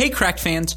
Hey, Cracked fans.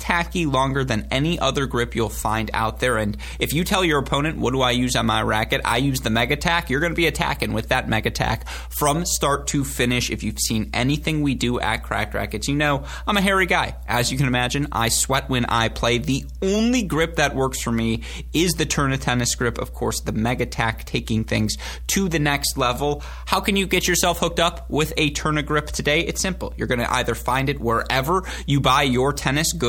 tacky longer than any other grip you'll find out there. And if you tell your opponent, what do I use on my racket? I use the Mega Tack. You're going to be attacking with that Mega Tack from start to finish. If you've seen anything we do at Cracked Rackets, you know I'm a hairy guy. As you can imagine, I sweat when I play. The only grip that works for me is the Turna Tennis grip. Of course, the Mega Tack, taking things to the next level. How can you get yourself hooked up with a Turna grip today? It's simple. You're going to either find it wherever you buy your tennis goods,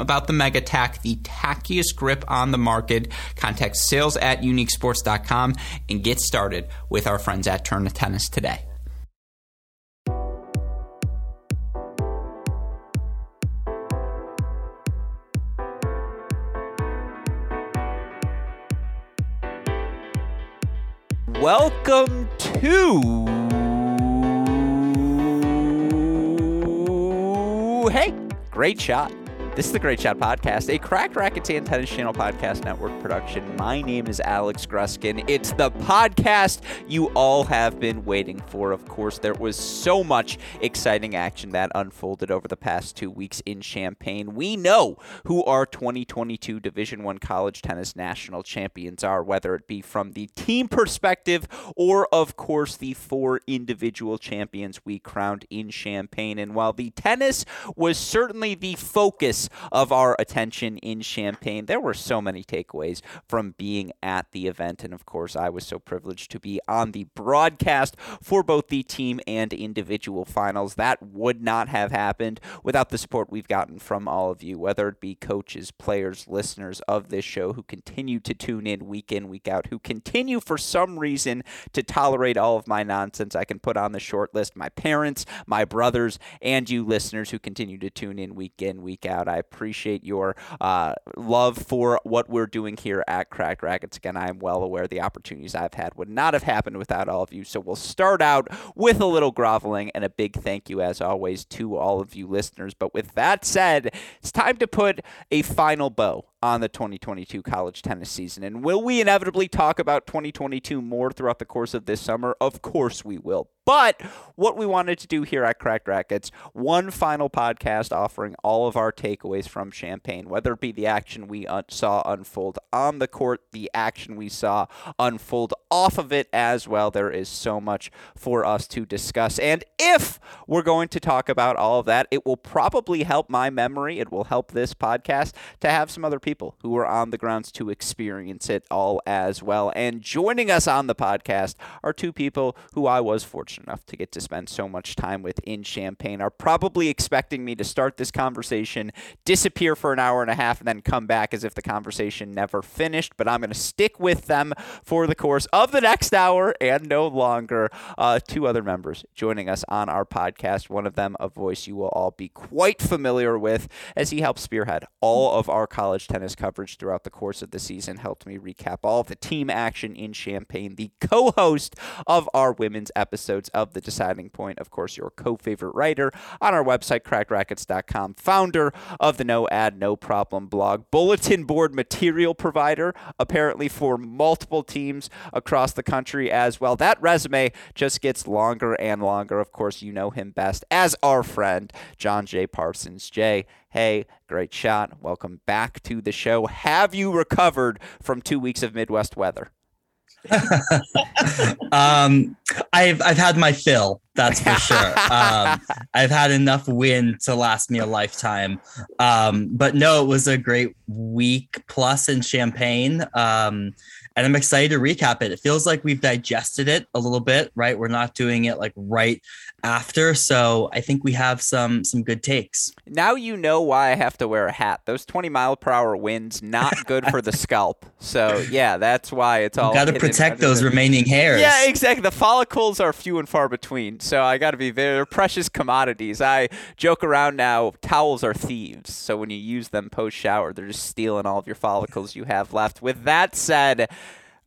about the Mega Tack, the tackiest grip on the market. Contact sales@uniquesports.com and get started with our friends at Turna Tennis today. Welcome to Hey, Great Shot. This is the Great Shot Podcast, a Cracked Rackets and Tennis Channel Podcast Network production. My name is Alex Gruskin. It's the podcast you all have been waiting for. Of course, there was so much exciting action that unfolded over the past 2 weeks in Champaign. We know who our 2022 Division I College Tennis National Champions are, whether it be from the team perspective or, of course, the four individual champions we crowned in Champaign. And while the tennis was certainly the focus of our attention in Champaign, there were so many takeaways from being at the event, and of course I was so privileged to be on the broadcast for both the team and individual finals. That would not have happened without the support we've gotten from all of you, whether it be coaches, players, listeners of this show who continue to tune in, week out, who continue for some reason to tolerate all of my nonsense. I can put on the short list my parents, my brothers, and you listeners who continue to tune in, week out. I appreciate your love for what we're doing here at Cracked Rackets. Again, I am well aware the opportunities I've had would not have happened without all of you, so we'll start out with a little groveling and a big thank you, as always, to all of you listeners. But with that said, it's time to put a final bow on the 2022 college tennis season. And will we inevitably talk about 2022 more throughout the course of this summer? Of course we will. But what we wanted to do here at Cracked Rackets, one final podcast offering all of our takeaways from Champaign, whether it be the action we saw unfold on the court, the action we saw unfold off of it as well. There is so much for us to discuss. And if we're going to talk about all of that, it will probably help my memory. It will help this podcast to have some other people who are on the grounds to experience it all as well. And joining us on the podcast are two people who I was fortunate enough to get to spend so much time with in Champaign. Are probably expecting me to start this conversation, disappear for an hour and a half, and then come back as if the conversation never finished, but I'm going to stick with them for the course of the next hour and no longer. Two other members joining us on our podcast, one of them a voice you will all be quite familiar with, as he helped spearhead all of our college tennis coverage throughout the course of the season, helped me recap all of the team action in Champaign, the co-host of our women's episodes of The Deciding Point, of course, your co-favorite writer on our website, crackedrackets.com, founder of the No Ad, No Problem blog, bulletin board material provider, apparently for multiple teams across the country as well. That resume just gets longer and longer. Of course, you know him best as our friend, John J. Parsons. Jay, hey, great shot. Welcome back to the show. Have you recovered from 2 weeks of Midwest weather? I've had my fill, that's for sure. I've had enough wind to last me a lifetime. But no, it was a great week plus in Champaign. And I'm excited to recap it. It feels like we've digested it a little bit, right? We're not doing it like right after. So I think we have some good takes. Now you know why I have to wear a hat. Those 20-mile-per-hour winds, not good for the scalp. So yeah, that's why it's all... Got to protect those remaining hairs. Yeah, exactly. The follicles are few and far between. So I got to be very... They're precious commodities. I joke around now, towels are thieves. So when you use them post-shower, they're just stealing all of your follicles you have left. With that said...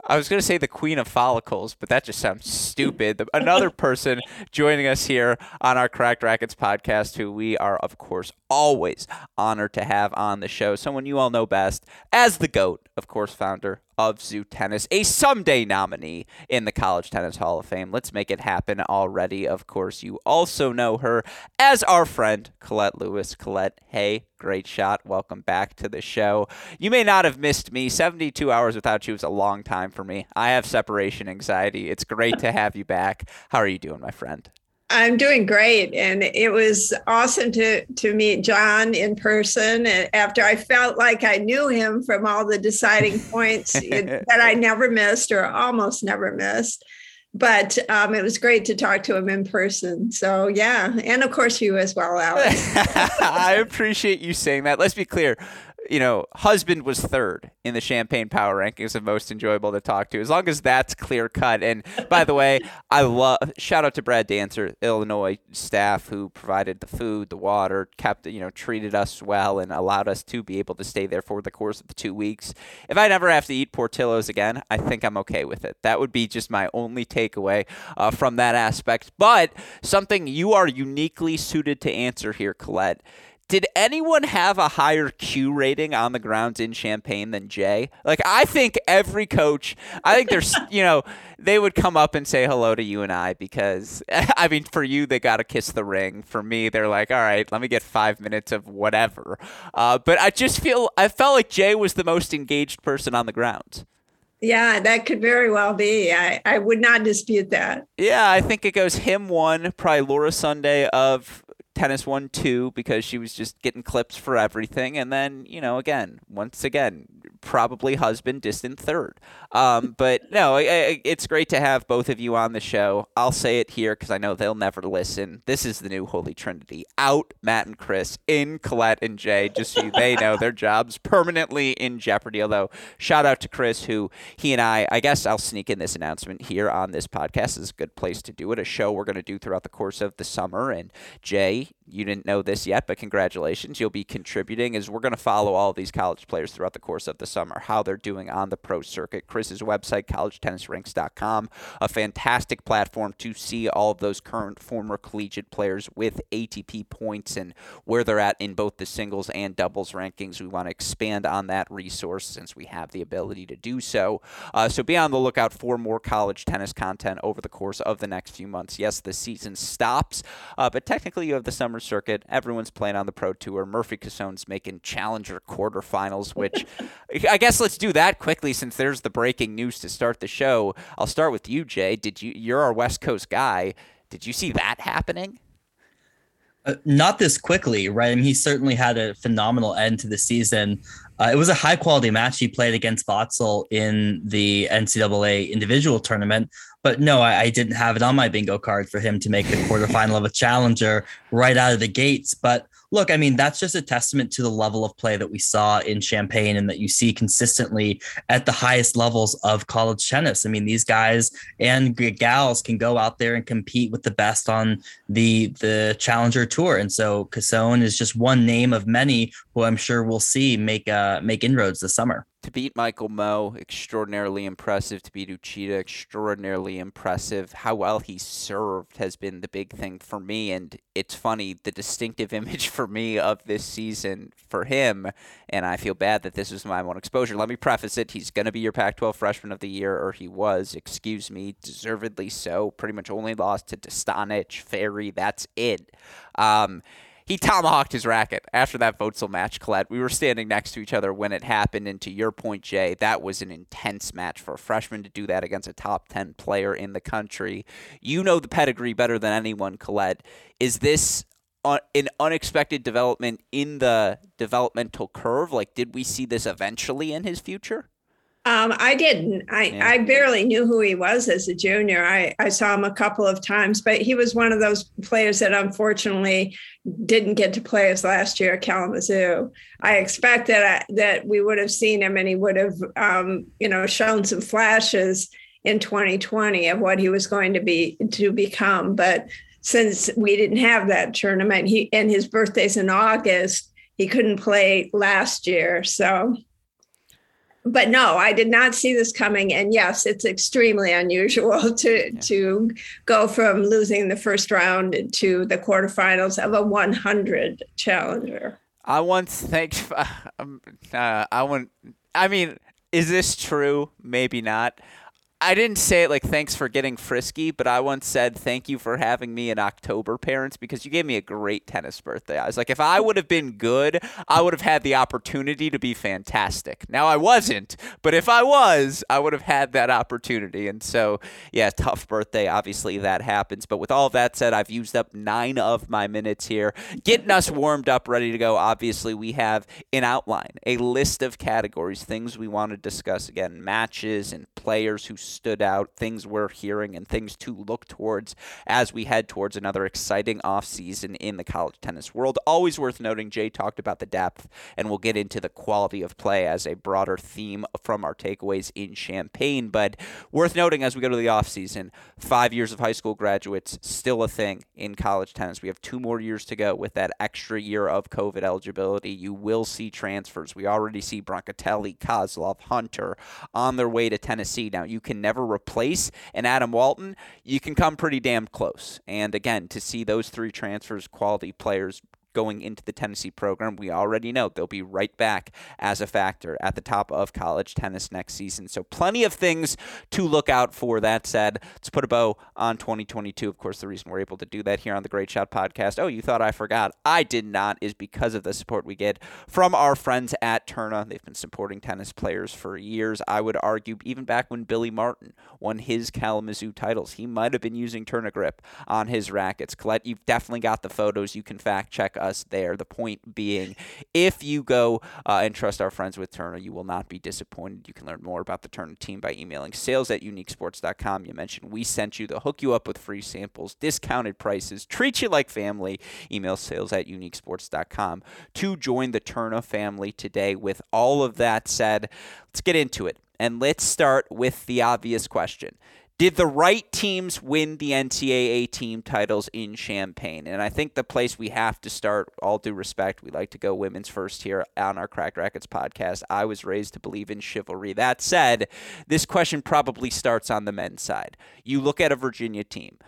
I was going to say the queen of follicles, but that just sounds stupid. Another person joining us here on our Cracked Rackets podcast, who we are, of course, always honored to have on the show. Someone you all know best as the GOAT, of course, founder of Zoo Tennis, a someday nominee in the College Tennis Hall of Fame. Let's make it happen already. Of course, you also know her as our friend, Colette Lewis. Colette, hey, great shot. Welcome back to the show. You may not have missed me. 72 hours without you is a long time for me. I have separation anxiety. It's great to have you back. How are you doing, my friend? I'm doing great. And it was awesome to meet John in person. And after I felt like I knew him from all the deciding points that I never missed or almost never missed. But it was great to talk to him in person. So, yeah. And of course, you as well, Alex. I appreciate you saying that. Let's be clear. You know, husband was third in the Champaign Power Rankings of most enjoyable to talk to, as long as that's clear cut. And by the way, I love shout out to Brad Dancer, Illinois staff who provided the food, the water, kept, you know, treated us well and allowed us to be able to stay there for the course of the 2 weeks. If I never have to eat Portillo's again, I think I'm okay with it. That would be just my only takeaway from that aspect. But something you are uniquely suited to answer here, Colette. Did anyone have a higher Q rating on the grounds in Champaign than Jay? Like, I think every coach, I think there's, you know, they would come up and say hello to you and I because, I mean, for you, they got to kiss the ring. For me, they're like, all right, let me get 5 minutes of whatever. But I just feel, I felt like Jay was the most engaged person on the grounds. Yeah, that could very well be. I would not dispute that. Yeah, I think it goes him one, probably Laura Sunday of Tennis 1-2 because she was just getting clips for everything. And then, you know, once again, probably husband distant third. But no, it's great to have both of you on the show. I'll say it here because I know they'll never listen. This is the new Holy Trinity. Out Matt and Chris, in Colette and Jay, just so they know their jobs permanently in jeopardy. Although shout out to Chris, who he and I guess I'll sneak in this announcement here on this podcast. It's a good place to do it. A show we're going to do throughout the course of the summer. And Jay, you didn't know this yet, but congratulations. You'll be contributing as we're going to follow all these college players throughout the course of the summer, how they're doing on the pro circuit. Chris's website, collegetennisranks.com, a fantastic platform to see all of those current former collegiate players with ATP points and where they're at in both the singles and doubles rankings. We want to expand on that resource since we have the ability to do so. So be on the lookout for more college tennis content over the course of the next few months. Yes, the season stops, but technically you have the summer circuit. Everyone's playing on the pro tour. Murphy Cassone's making challenger quarterfinals, which I guess let's do that quickly since there's the breaking news to start the show. I'll start with you, Jay. You're our West Coast guy. Did you see that happening? Not this quickly, right? I mean, he certainly had a phenomenal end to the season. It was a high-quality match he played against Wotzel in the NCAA individual tournament. But no, I didn't have it on my bingo card for him to make the quarterfinal of a challenger right out of the gates. But look, I mean, that's just a testament to the level of play that we saw in Champaign and that you see consistently at the highest levels of college tennis. I mean, these guys and gals can go out there and compete with the best on the challenger tour. And so Cassone is just one name of many who I'm sure we'll see make inroads this summer. To beat Michael Moe, extraordinarily impressive. To beat Uchida, extraordinarily impressive. How well he served has been the big thing for me. And it's funny, the distinctive image for me of this season for him, and I feel bad that this was my one exposure. Let me preface it. He's going to be your Pac-12 Freshman of the Year, or he was, excuse me, deservedly so. Pretty much only lost to Dostanich, Ferry, that's it. He tomahawked his racket after that Votzel match, Colette. We were standing next to each other when it happened, and to your point, Jay, that was an intense match for a freshman to do that against a top 10 player in the country. You know the pedigree better than anyone, Colette. Is this an unexpected development in the developmental curve? Like, did we see this eventually in his future? I didn't. I barely knew who he was as a junior. I saw him a couple of times, but he was one of those players that unfortunately didn't get to play his last year at Kalamazoo. I expect that we would have seen him and he would have, shown some flashes in 2020 of what he was going to become. But since we didn't have that tournament, his birthday's in August, he couldn't play last year. So. But no, I did not see this coming. And yes, it's extremely unusual to go from losing the first round to the quarterfinals of a 100 challenger. I once think, is this true? Maybe not. I didn't say it like, thanks for getting frisky, but I once said, thank you for having me in October, parents, because you gave me a great tennis birthday. I was like, if I would have been good, I would have had the opportunity to be fantastic. Now I wasn't, but if I was, I would have had that opportunity. And so, yeah, tough birthday. Obviously that happens. But with all that said, I've used up 9 of my minutes here, getting us warmed up, ready to go. Obviously we have an outline, a list of categories, things we want to discuss again, matches and players who stood out, things we're hearing, and things to look towards as we head towards another exciting offseason in the college tennis world. Always worth noting, Jay talked about the depth, and we'll get into the quality of play as a broader theme from our takeaways in Champaign. But worth noting as we go to the offseason, 5 years of high school graduates, still a thing in college tennis. We have 2 more years to go with that extra year of COVID eligibility. You will see transfers. We already see Brancatelli, Kozlov, Hunter on their way to Tennessee. Now, you can never replace an Adam Walton, you can come pretty damn close. And again, to see those 3 transfers, quality players going into the Tennessee program, we already know they'll be right back as a factor at the top of college tennis next season. So plenty of things to look out for. That said, let's put a bow on 2022. Of course, the reason we're able to do that here on the Great Shot Podcast, oh, you thought I forgot. I did not, is because of the support we get from our friends at Turna. They've been supporting tennis players for years. I would argue even back when Billy Martin won his Kalamazoo titles, he might have been using Turna Grip on his rackets. Colette, you've definitely got the photos. You can fact check us there. The point being, if you go and trust our friends with Turna, you will not be disappointed. You can learn more about the Turna team by emailing sales@uniquesports.com. You mentioned we sent you. They'll hook you up with free samples, discounted prices, treat you like family. Email sales@uniquesports.com to join the Turna family today. With all of that said, let's get into it. And let's start with the obvious question. Did the right teams win the NCAA team titles in Champaign? And I think the place we have to start, all due respect, we like to go women's first here on our Cracked Rackets podcast. I was raised to believe in chivalry. That said, this question probably starts on the men's side. You look at a Virginia team,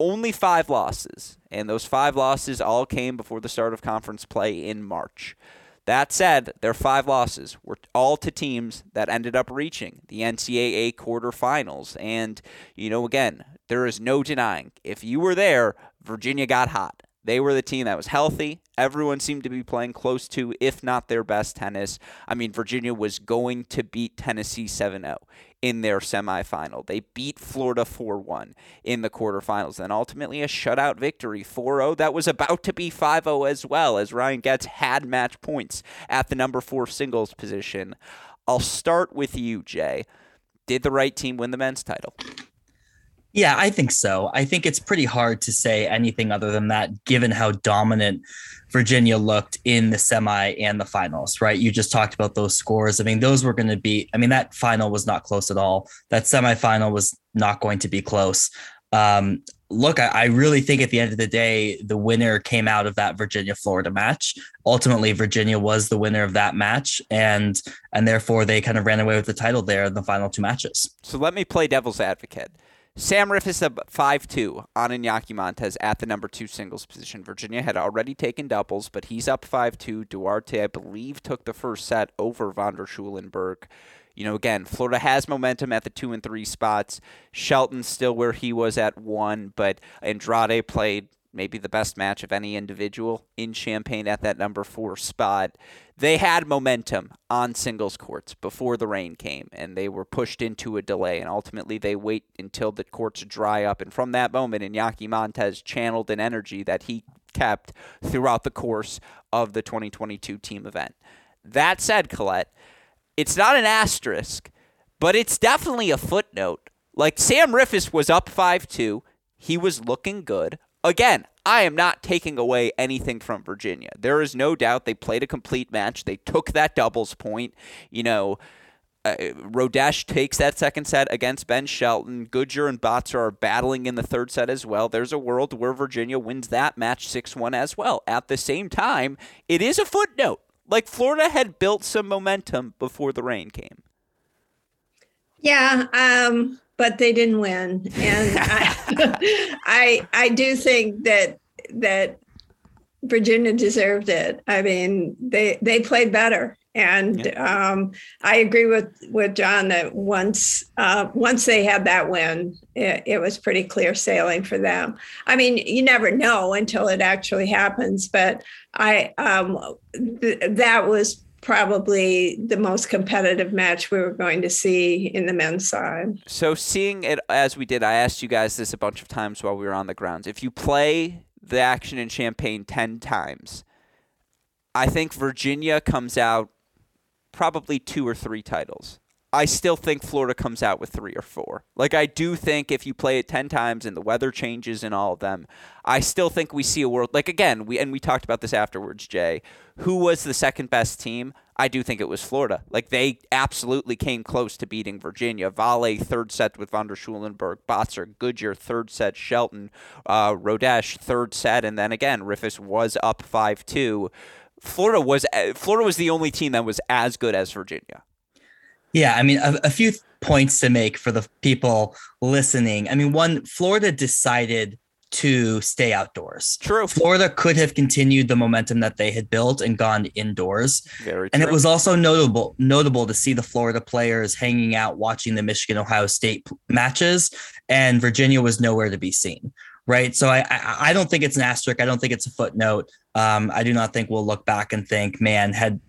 only 5 losses, and those 5 losses all came before the start of conference play in March. That said, their 5 losses were all to teams that ended up reaching the NCAA quarterfinals. And, again, there is no denying, if you were there, Virginia got hot. They were the team that was healthy. Everyone seemed to be playing close to, if not their best, tennis. Virginia was going to beat Tennessee 7-0 in their semifinal. They beat Florida 4-1 in the quarterfinals. Then ultimately a shutout victory, 4-0. That was about to be 5-0 as well, as Ryan Getz had match points at the number 4 singles position. I'll start with you, Jay. Did the right team win the men's title? Yeah, I think so. I think it's pretty hard to say anything other than that, given how dominant Virginia looked in the semi and the finals, right? You just talked about those scores. Those were going to be, that final was not close at all. That semifinal was not going to be close. Look, I really think at the end of the day, the winner came out of that Virginia-Florida match. Ultimately, Virginia was the winner of that match, and therefore they kind of ran away with the title there in the final 2 matches. So let me play devil's advocate. Sam Riffis up 5-2 on Iñaki Montes at the number 2 singles position. Virginia had already taken doubles, but he's up 5-2. Duarte, I believe, took the first set over Von der Schulenburg. Again, Florida has momentum at the 2 and 3 spots. Shelton's still where he was at 1, but Andrade played maybe the best match of any individual in Champaign at that number 4 spot. They had momentum on singles courts before the rain came, and they were pushed into a delay, and ultimately they wait until the courts dry up. And from that moment, Iñaki Montes channeled an energy that he kept throughout the course of the 2022 team event. That said, Colette, it's not an asterisk, but it's definitely a footnote. Like, Sam Riffis was up 5-2. He was looking good. Again, I am not taking away anything from Virginia. There is no doubt they played a complete match. They took that doubles point. You know, Rodesh takes that second set against Ben Shelton. Goodger and Botzer are battling in the third set as well. There's a world where Virginia wins that match 6-1 as well. At the same time, it is a footnote. Like, Florida had built some momentum before the rain came. Yeah, but they didn't win, and I do think that Virginia deserved it. I mean, they played better, and yeah. I agree with John that once they had that win, it was pretty clear sailing for them. I mean, you never know until it actually happens, but that was probably the most competitive match we were going to see in the men's side. So seeing it as we did, I asked you guys this a bunch of times while we were on the grounds. If you play the action in Champaign 10 times, I think Virginia comes out probably 2 or 3 titles. I still think Florida comes out with 3 or 4. Like, I do think if you play it 10 times and the weather changes and all of them, I still think we see a world. Like, again, we talked about this afterwards, Jay. Who was the second best team? I do think it was Florida. Like, they absolutely came close to beating Virginia. Volley, third set with Von der Schulenburg. Botzer, Goodyear, third set. Shelton, Rodesh, third set. And then, again, Riffis was up 5-2. Florida was the only team that was as good as Virginia. Yeah, I mean, a few points to make for the people listening. I mean, one, Florida decided to stay outdoors. True. Florida could have continued the momentum that they had built and gone indoors. Very true. And it was also notable to see the Florida players hanging out, watching the Michigan-Ohio State matches, and Virginia was nowhere to be seen. Right. So I don't think it's an asterisk. I don't think it's a footnote. I do not think we'll look back and think, man, had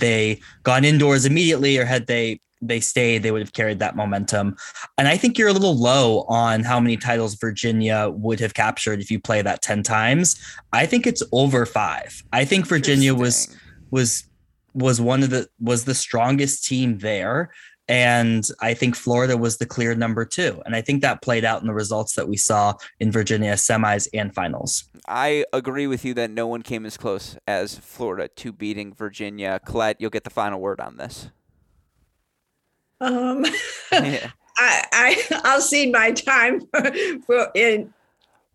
they gone indoors immediately or had they stayed, they would have carried that momentum. And I think you're a little low on how many titles Virginia would have captured if you play that 10 times. I think it's over 5. I think Virginia was the strongest team there. And I think Florida was the clear number 2. And I think that played out in the results that we saw in Virginia semis and finals. I agree with you that no one came as close as Florida to beating Virginia. Colette, you'll get the final word on this. Yeah. I'll cede my time.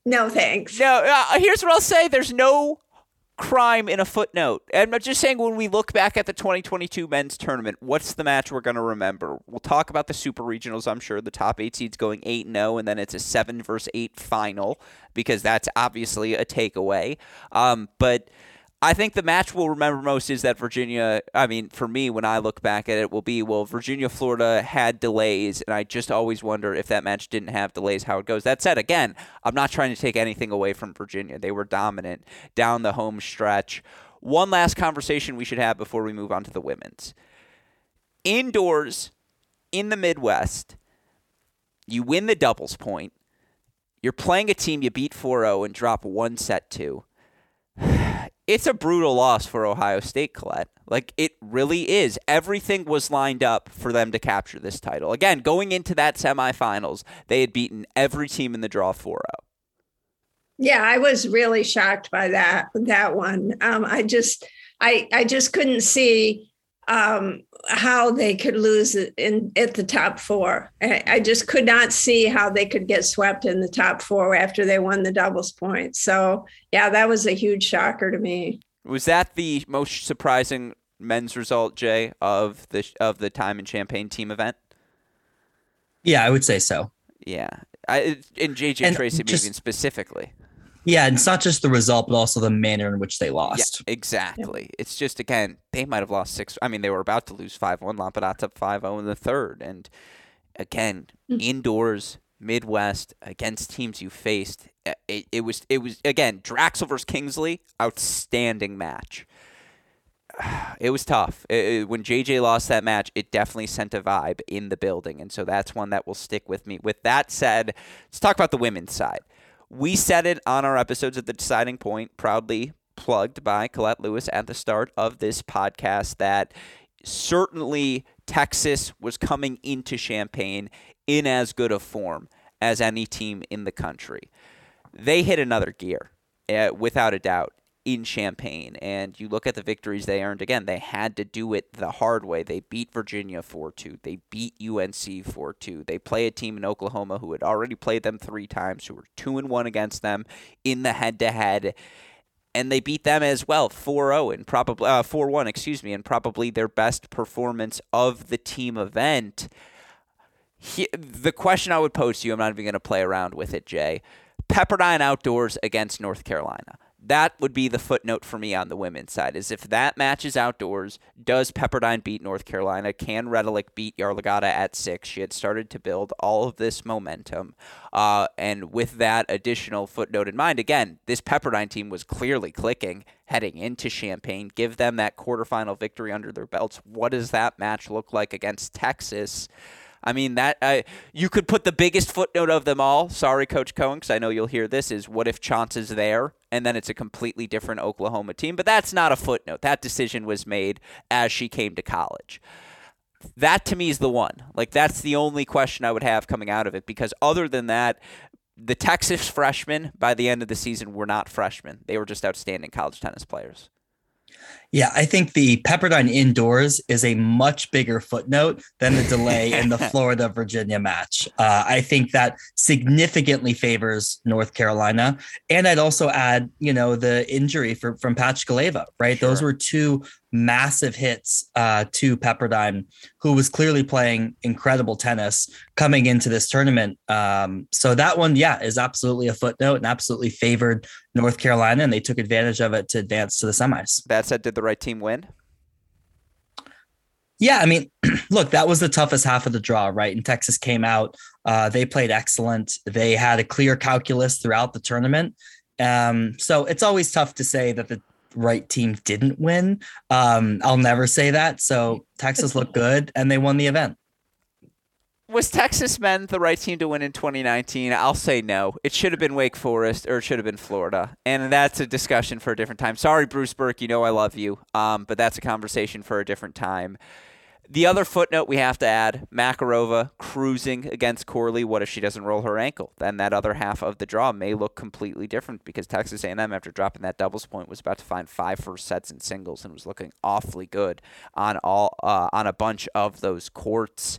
No, thanks. No, here's what I'll say. There's no crime in a footnote. And I'm just saying, when we look back at the 2022 men's tournament, what's the match we're going to remember? We'll talk about the super regionals, I'm sure. The top 8 seeds going 8-0, and then it's a 7-8 final, because that's obviously a takeaway. But I think the match we'll remember most is that Virginia, I mean, for me, when I look back at it, will be, well, Virginia-Florida had delays, and I just always wonder if that match didn't have delays, how it goes. That said, again, I'm not trying to take anything away from Virginia. They were dominant down the home stretch. One last conversation we should have before we move on to the women's. Indoors, in the Midwest, you win the doubles point. You're playing a team you beat 4-0 and drop 1-2. It's a brutal loss for Ohio State, Colette. Like, it really is. Everything was lined up for them to capture this title. Again, going into that semifinals, they had beaten every team in the draw 4-0. Yeah, I was really shocked by that one. I just couldn't see how they could lose at the top 4. I just could not see how they could get swept in the top 4 after they won the doubles point. So yeah, that was a huge shocker to me. Was that the most surprising men's result, Jay, of the time in Champaign team event? Yeah, I would say so. Yeah. And JJ and Tracy Meagan specifically. Yeah, and it's not just the result, but also the manner in which they lost. Yeah, exactly. Yeah. It's just, again, they might have lost 6. I mean, they were about to lose 5-1. Lampadot's up 5-0 in the third. And, again, indoors, Midwest against teams you faced. It was again, Draxler versus Kingsley, outstanding match. It was tough. When JJ lost that match, it definitely sent a vibe in the building, and so that's one that will stick with me. With that said, let's talk about the women's side. We said it on our episodes at The Deciding Point, proudly plugged by Colette Lewis at the start of this podcast, that certainly Texas was coming into Champaign in as good a form as any team in the country. They hit another gear, without a doubt, in Champaign. And you look at the victories they earned. Again, they had to do it the hard way. They beat Virginia 4-2. They beat UNC 4-2. They play a team in Oklahoma who had already played them 3 times, who were 2-1 against them in the head-to-head. And they beat them as well, 4-1, and probably their best performance of the team event. The question I would pose to you, I'm not even going to play around with it, Jay. Pepperdine outdoors against North Carolina. That would be the footnote for me on the women's side, is if that match is outdoors, does Pepperdine beat North Carolina? Can Redlich beat Yarlagata at 6? She had started to build all of this momentum. And with that additional footnote in mind, again, this Pepperdine team was clearly clicking heading into Champaign. Give them that quarterfinal victory under their belts. What does that match look like against Texas? I mean, that you could put the biggest footnote of them all. Sorry, Coach Cohen, because I know you'll hear this, is what if Chance is there? And then it's a completely different Oklahoma team. But that's not a footnote. That decision was made as she came to college. That, to me, is the one. Like, that's the only question I would have coming out of it. Because other than that, the Texas freshmen, by the end of the season, were not freshmen. They were just outstanding college tennis players. Yeah, I think the Pepperdine indoors is a much bigger footnote than the delay in the Florida-Virginia match. I think that significantly favors North Carolina. And I'd also add, you know, the injury from Pachkaleva, right? Sure. Those were 2 massive hits to Pepperdine, who was clearly playing incredible tennis coming into this tournament. So that one, yeah, is absolutely a footnote and absolutely favored North Carolina, and they took advantage of it to advance to the semis. That said, did the right team win? Yeah, I mean, look, that was the toughest half of the draw, right? And Texas came out. They played excellent. They had a clear calculus throughout the tournament. So it's always tough to say that the right team didn't win. I'll never say that. So Texas looked good and they won the event. Was Texas men the right team to win in 2019? I'll say no. It should have been Wake Forest, or it should have been Florida. And that's a discussion for a different time. Sorry, Bruce Burke, you know I love you, but that's a conversation for a different time. The other footnote we have to add, Makarova cruising against Corley. What if she doesn't roll her ankle? Then that other half of the draw may look completely different, because Texas A&M, after dropping that doubles point, was about to find 5 first sets in singles and was looking awfully good on a bunch of those courts.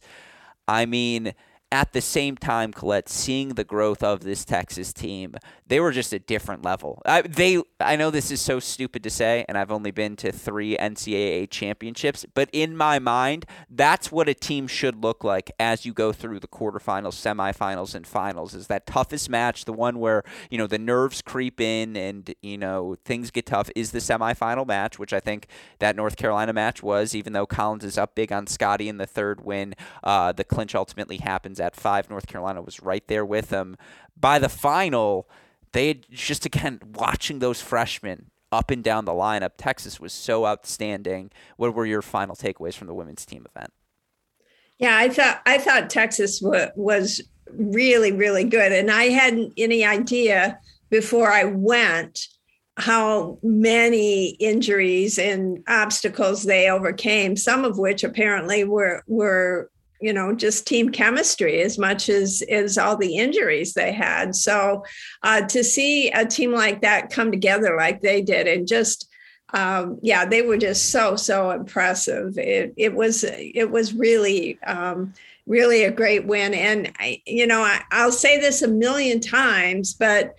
I mean, at the same time, Colette, seeing the growth of this Texas team, they were just a different level. I know this is so stupid to say, and I've only been to 3 NCAA championships, but in my mind, that's what a team should look like as you go through the quarterfinals, semifinals, and finals, is that toughest match, the one where, you know, the nerves creep in and, you know, things get tough, is the semifinal match, which I think that North Carolina match was, even though Collins is up big on Scotty in the third win, the clinch ultimately happens at 5. North Carolina was right there with them. By the final, they had just, again, watching those freshmen up and down the lineup, Texas was so outstanding. What were your final takeaways from the women's team event? Yeah, I thought Texas was really, really good. And I hadn't any idea before I went how many injuries and obstacles they overcame, some of which apparently were you know, just team chemistry as much as all the injuries they had. So to see a team like that come together like they did, and just, they were just so impressive. It was really, really a great win. And, I'll say this a million times, but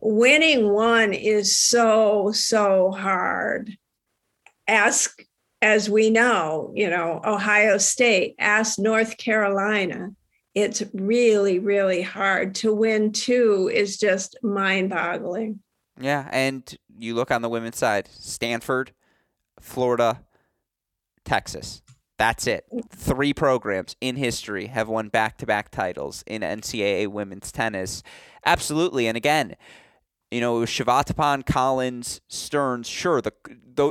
winning one is so hard. As we know, Ohio State asked North Carolina. It's really, really hard to win 2 is just mind-boggling. Yeah, and you look on the women's side, Stanford, Florida, Texas. That's it. 3 programs in history have won back-to-back titles in NCAA women's tennis. Absolutely. And again, you know, it was Shivatapan, Collins, Stearns. Sure, the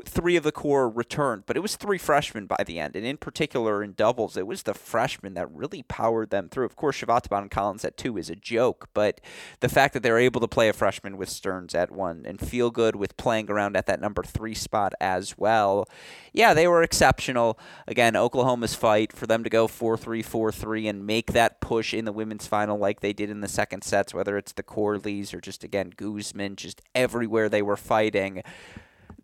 3 of the core returned, but it was 3 freshmen by the end. And in particular, in doubles, it was the freshmen that really powered them through. Of course, Shivatapan and Collins at 2 is a joke, but the fact that they were able to play a freshman with Stearns at 1 and feel good with playing around at that number 3 spot as well. Yeah, they were exceptional. Again, Oklahoma's fight for them to go 4-3, 4-3, and make that push in the women's final like they did in the second sets, whether it's the Corleys or just, again, Guzman, just everywhere they were fighting.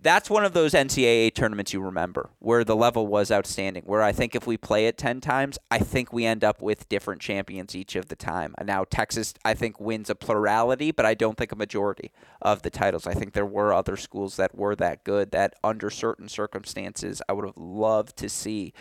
That's one of those NCAA tournaments you remember where the level was outstanding, where I think if we play it 10 times, I think we end up with different champions each of the time. And now Texas, I think, wins a plurality, but I don't think a majority of the titles. I think there were other schools that were that good that under certain circumstances, I would have loved to see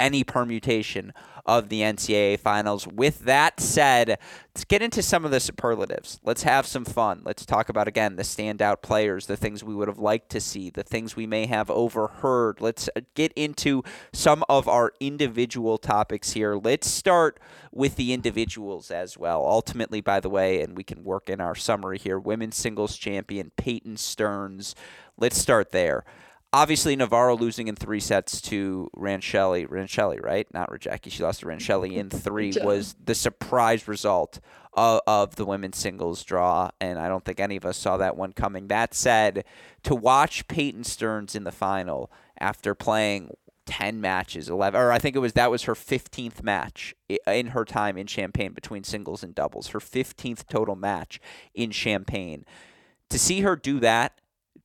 any permutation of the NCAA finals. With that said, let's get into some of the superlatives. Let's have some fun. Let's talk about, again, the standout players, the things we would have liked to see, the things we may have overheard. Let's get into some of our individual topics here. Let's start with the individuals as well. Ultimately, by the way, and we can work in our summary here, women's singles champion Peyton Stearns. Let's start there. Obviously, Navarro losing in 3 sets to Ranchelli. Ranchelli, right? Not Rajacki. She lost to Ranchelli in 3 was the surprise result of the women's singles draw, and I don't think any of us saw that one coming. That said, to watch Peyton Stearns in the final after playing 10 matches, 11, or I think that was her 15th match in her time in Champaign between singles and doubles, her 15th total match in Champaign. To see her do that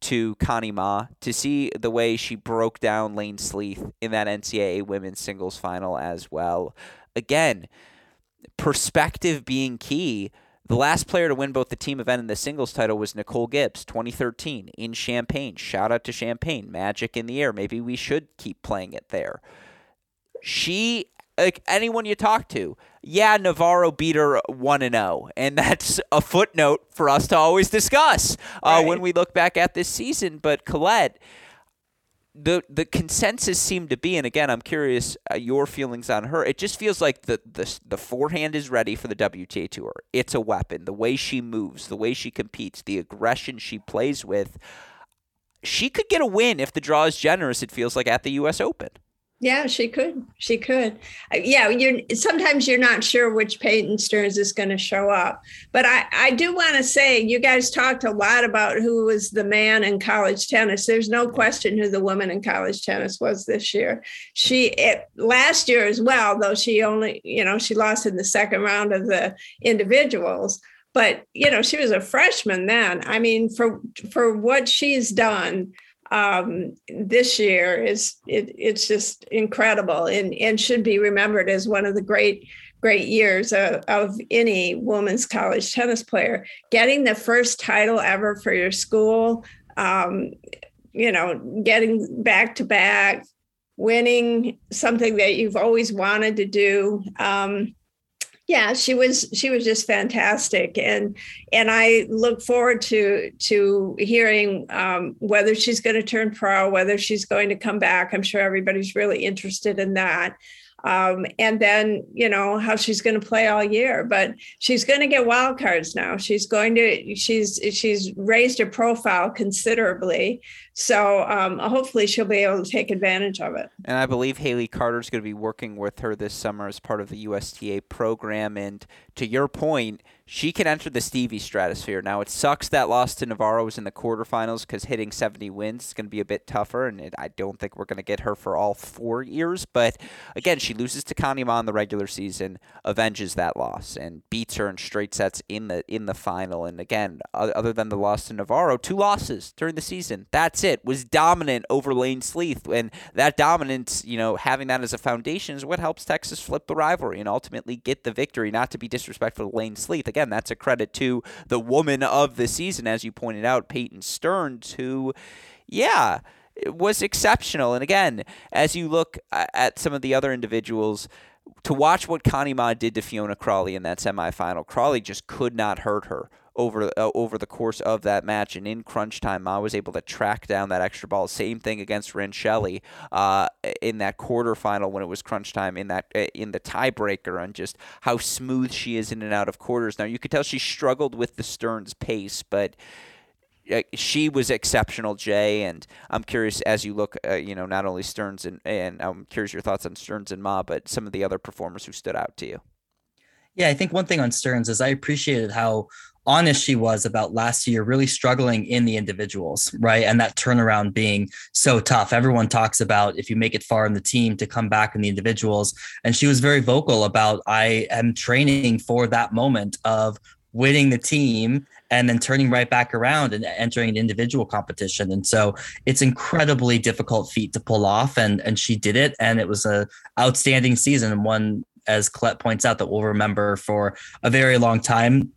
to Connie Ma, to see the way she broke down Lane Sleeth in that NCAA women's singles final as well. Again, perspective being key. The last player to win both the team event and the singles title was Nicole Gibbs, 2013, in Champaign. Shout out to Champaign. Magic in the air. Maybe we should keep playing it there. She, like anyone you talk to, yeah, Navarro beat her 1-0, and that's a footnote for us to always discuss right. When we look back at this season. But Colette, the consensus seemed to be, and again, I'm curious your feelings on her. It just feels like the forehand is ready for the WTA Tour. It's a weapon. The way she moves, the way she competes, the aggression she plays with. She could get a win if the draw is generous, it feels like, at the U.S. Open. Yeah, she could. She could. Yeah, sometimes you're not sure which Peyton Stearns is going to show up. But I do want to say, you guys talked a lot about who was the man in college tennis. There's no question who the woman in college tennis was this year. Last year as well, though she only, she lost in the second round of the individuals. But, she was a freshman then. I mean, for what she's done this year it's just incredible and should be remembered as one of the great years of any women's college tennis player. Getting the first title ever for your school, getting back-to-back, winning something that you've always wanted to do. Yeah, she was just fantastic, and I look forward to hearing whether she's going to turn pro, whether she's going to come back. I'm sure everybody's really interested in that, and then how she's going to play all year. But she's going to get wild cards now. She's raised her profile considerably. So hopefully she'll be able to take advantage of it. And I believe Haley Carter's going to be working with her this summer as part of the USTA program. And to your point, she can enter the Stevie stratosphere. Now, it sucks that loss to Navarro was in the quarterfinals because hitting 70 wins is going to be a bit tougher. And I don't think we're going to get her for all 4 years. But again, she loses to Connie Ma in the regular season, avenges that loss, and beats her in straight sets in the final. And again, other than the loss to Navarro, 2 losses during the season. That's it, was dominant over Lane Sleeth, and that dominance, having that as a foundation is what helps Texas flip the rivalry and ultimately get the victory. Not to be disrespectful to Lane Sleeth, again, that's a credit to the woman of the season, as you pointed out, Peyton Stearns, who, yeah, was exceptional. And again, as you look at some of the other individuals, to watch what Connie Ma did to Fiona Crawley in that semifinal, Crawley just could not hurt her over the course of that match. And in crunch time, Ma was able to track down that extra ball. Same thing against Renshelley in that quarterfinal when it was crunch time in the tiebreaker, on just how smooth she is in and out of quarters. Now, you could tell she struggled with the Stearns pace, but she was exceptional, Jay, and I'm curious as you look, not only Stearns and I'm curious your thoughts on Stearns and Ma, but some of the other performers who stood out to you. Yeah, I think one thing on Stearns is I appreciated how honest she was about last year really struggling in the individuals, right? And that turnaround being so tough. Everyone talks about if you make it far in the team to come back in the individuals. And she was very vocal about, I am training for that moment of winning the team and then turning right back around and entering an individual competition. And so it's incredibly difficult feat to pull off. And she did it. And it was an outstanding season, and one, as Colette points out, that we'll remember for a very long time.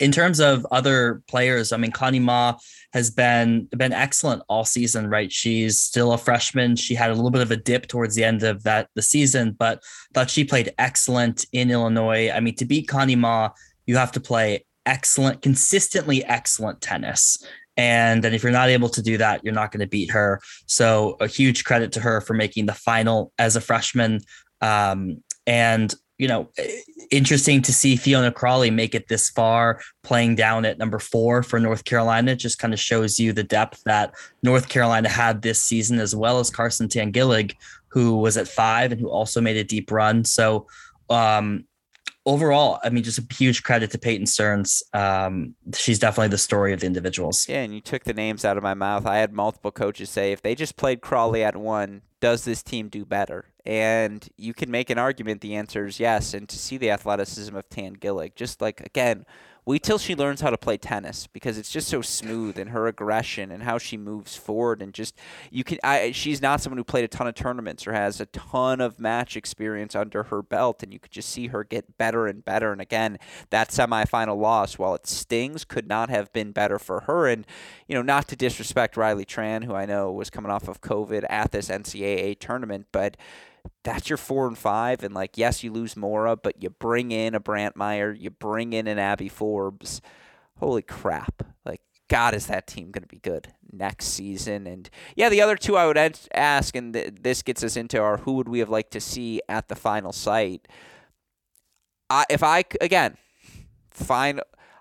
In terms of other players, I mean, Connie Ma has been excellent all season, right? She's still a freshman. She had a little bit of a dip towards the end of the season, but thought she played excellent in Illinois. I mean, to beat Connie Ma, you have to play excellent, consistently excellent tennis. And then if you're not able to do that, you're not going to beat her. So a huge credit to her for making the final as a freshman. And, interesting to see Fiona Crawley make it this far, playing down at number 4 for North Carolina. It just kind of shows you the depth that North Carolina had this season, as well as Carson Tangillig, who was at 5 and who also made a deep run. So, overall, I mean, just a huge credit to Peyton Stearns. She's definitely the story of the individuals. Yeah, and you took the names out of my mouth. I had multiple coaches say, if they just played Crawley at 1, does this team do better? And you can make an argument. The answer is yes. And to see the athleticism of Tangillig, just like, again, wait till she learns how to play tennis, because it's just so smooth, and her aggression and how she moves forward, and just she's not someone who played a ton of tournaments or has a ton of match experience under her belt, and you could just see her get better and better. And again, that semifinal loss, while it stings, could not have been better for her. And not to disrespect Riley Tran, who I know was coming off of COVID at this NCAA tournament, but that's your 4 and 5, and like, yes, you lose Mora, but you bring in a Brantmeyer, you bring in an Abby Forbes. Holy crap! Like, God, is that team going to be good next season? And yeah, the other two I would ask, and this gets us into our who would we have liked to see at the final site.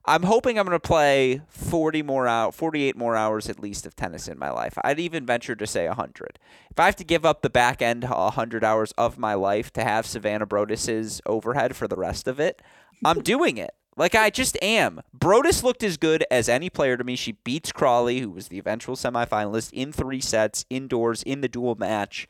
I'm hoping I'm going to play 48 more hours at least of tennis in my life. I'd even venture to say 100. If I have to give up the back end 100 hours of my life to have Savannah Brodus's overhead for the rest of it, I'm doing it. Like, I just am. Brodus looked as good as any player to me. She beats Crawley, who was the eventual semifinalist, in 3 sets, indoors, in the dual match.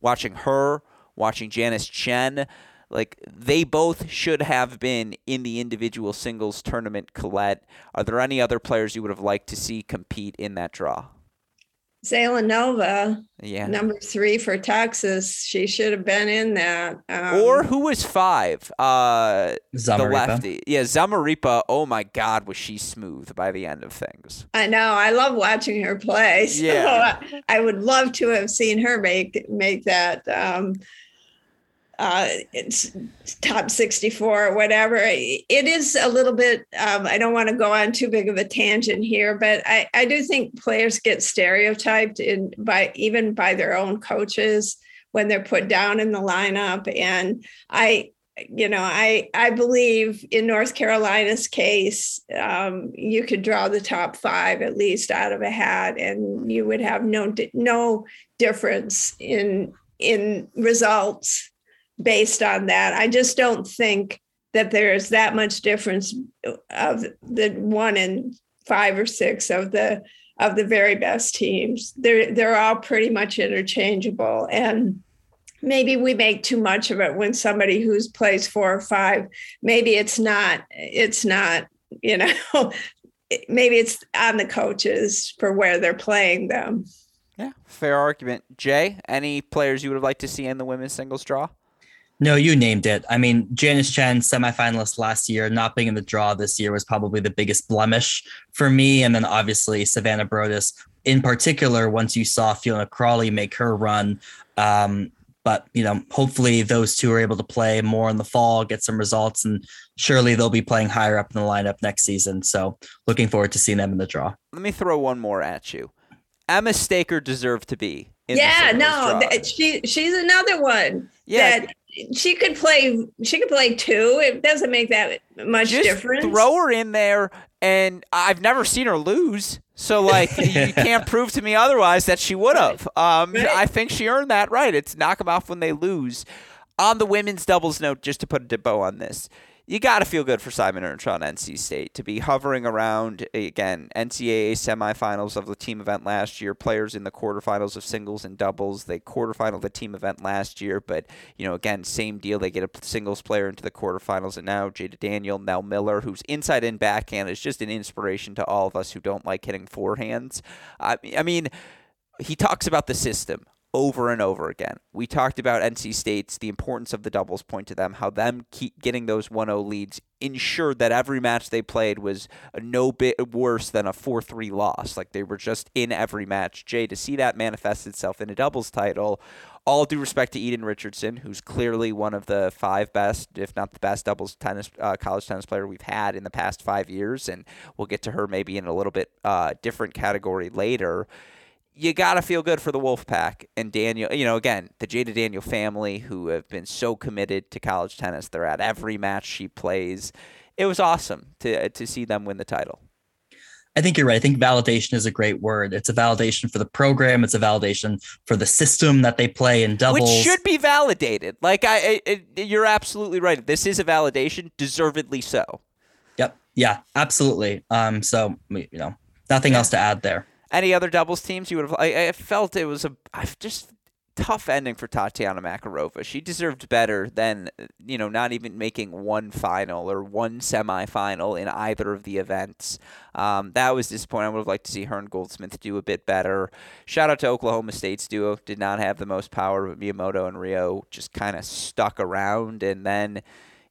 Watching her, watching Janice Chen, like, they both should have been in the individual singles tournament, Colette. Are there any other players you would have liked to see compete in that draw? Zelenova, yeah, number 3 for Texas. She should have been in that. Or who was 5? Zamaripa. The lefty. Yeah, Zamaripa. Oh, my God, was she smooth by the end of things. I know. I love watching her play. So yeah. I would love to have seen her make that it's top 64 or whatever. It is a little bit, I don't want to go on too big of a tangent here, but I do think players get stereotyped by their own coaches when they're put down in the lineup. And I believe in North Carolina's case, you could draw the top 5 at least out of a hat, and you would have no difference in results based on that. I just don't think that there's that much difference of the 1 and 5 or 6 of the very best teams. They're all pretty much interchangeable, and maybe we make too much of it when somebody who's plays 4 or 5. Maybe it's not. Maybe it's on the coaches for where they're playing them. Yeah, fair argument. Jay, any players you would have liked to see in the women's singles draw? No, you named it. I mean, Janice Chen, semifinalist last year, not being in the draw this year was probably the biggest blemish for me. And then obviously Savannah Brodus in particular, once you saw Fiona Crawley make her run, But, you know, hopefully those two are able to play more in the fall, get some results, and surely they'll be playing higher up in the lineup next season. So looking forward to seeing them in the draw. Let me throw one more at you. Emma Staker deserved to be in the draw. She's another one. Yeah. That she could play two. It doesn't make that much difference. Throw her in there, and I've never seen her lose. So, like, you can't prove to me otherwise that she would have. I think she earned that right. It's knock them off when they lose. On the women's doubles note, just to put a bow on this, you got to feel good for Simon Earnshaw and NC State to be hovering around, again, NCAA semifinals of the team event last year, players in the quarterfinals of singles and doubles. They quarterfinaled the team event last year, but, you know, again, same deal. They get a singles player into the quarterfinals, and now Jada Daniel, Nell Miller, who's inside and backhand, is just an inspiration to all of us who don't like hitting forehands. I mean, he talks about the system over and over again. We talked about NC State's, the importance of the doubles point to them, how them keep getting those 1-0 leads ensured that every match they played was no bit worse than a 4-3 loss. Like, they were just in every match. Jay, to see that manifest itself in a doubles title, all due respect to Eden Richardson, who's clearly one of the five best, if not the best doubles tennis college tennis player we've had in the past 5 years, and we'll get to her maybe in a little bit different category later. You got to feel good for the Wolfpack and Daniel, you know, again, the Jada Daniel family who have been so committed to college tennis. They're at every match she plays. It was awesome to see them win the title. I think you're right. I think validation is a great word. It's a validation for the program. It's a validation for the system that they play in doubles. Which should be validated. Like, you're absolutely right. This is a validation, deservedly so. Yep. Yeah, absolutely. So, you know, nothing else to add there. Any other doubles teams you would have? I felt it was just tough ending for Tatiana Makarova. She deserved better than, you know, not even making one final or one semifinal in either of the events. That was disappointing. I would have liked to see her and Goldsmith do a bit better. Shout out to Oklahoma State's duo. Did not have the most power, but Miyamoto and Rio just kind of stuck around. And then,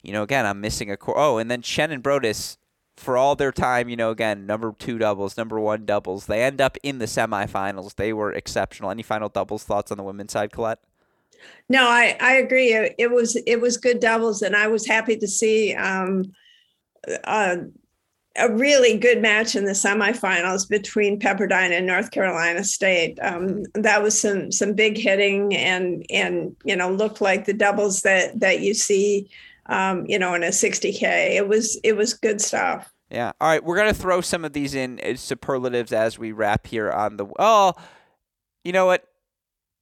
you know, again, I'm missing a core. Oh, and then Chen and Brodus. For all their time, you know, again, number two doubles, number one doubles. They end up in the semifinals. They were exceptional. Any final doubles thoughts on the women's side, Colette? No, I agree. It was good doubles, and I was happy to see a really good match in the semifinals between Pepperdine and North Carolina State. That was some big hitting and you know, looked like the doubles that you see you know, in a 60K. It was good stuff. Yeah. All right. We're going to throw some of these in as superlatives as we wrap here on the, you know what?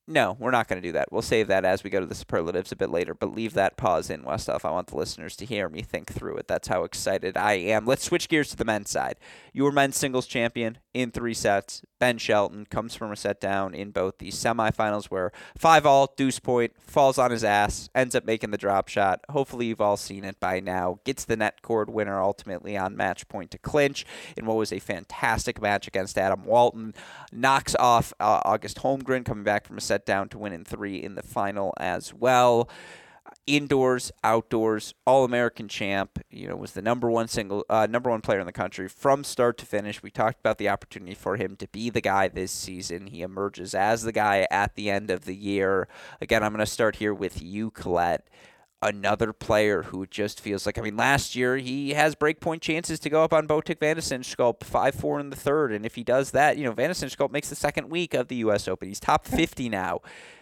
No, we're not going to do that. We'll save that as we go to the superlatives a bit later, but leave that pause in, Westhoff. I want the listeners to hear me think through it. That's how excited I am. Let's switch gears to the men's side. Your men's singles champion in 3 sets, Ben Shelton, comes from a set down in both the semifinals where 5-all, deuce point, falls on his ass, ends up making the drop shot. Hopefully you've all seen it by now. Gets the net cord winner ultimately on match point to clinch in what was a fantastic match against Adam Walton. Knocks off August Holmgren, coming back from a set down to win in 3 in the final as well. Indoors, outdoors, All-American champ, you know, was the number one player in the country from start to finish. We talked about the opportunity for him to be the guy this season. He emerges as the guy at the end of the year. Again, I'm going to start here with you, Colette. Another player who just feels like, I mean, last year he has breakpoint chances to go up on Botic van de Sindschulp 5-4 in the third. And if he does that, you know, van de Sindschulp makes the second week of the U.S. Open. He's top 50 now.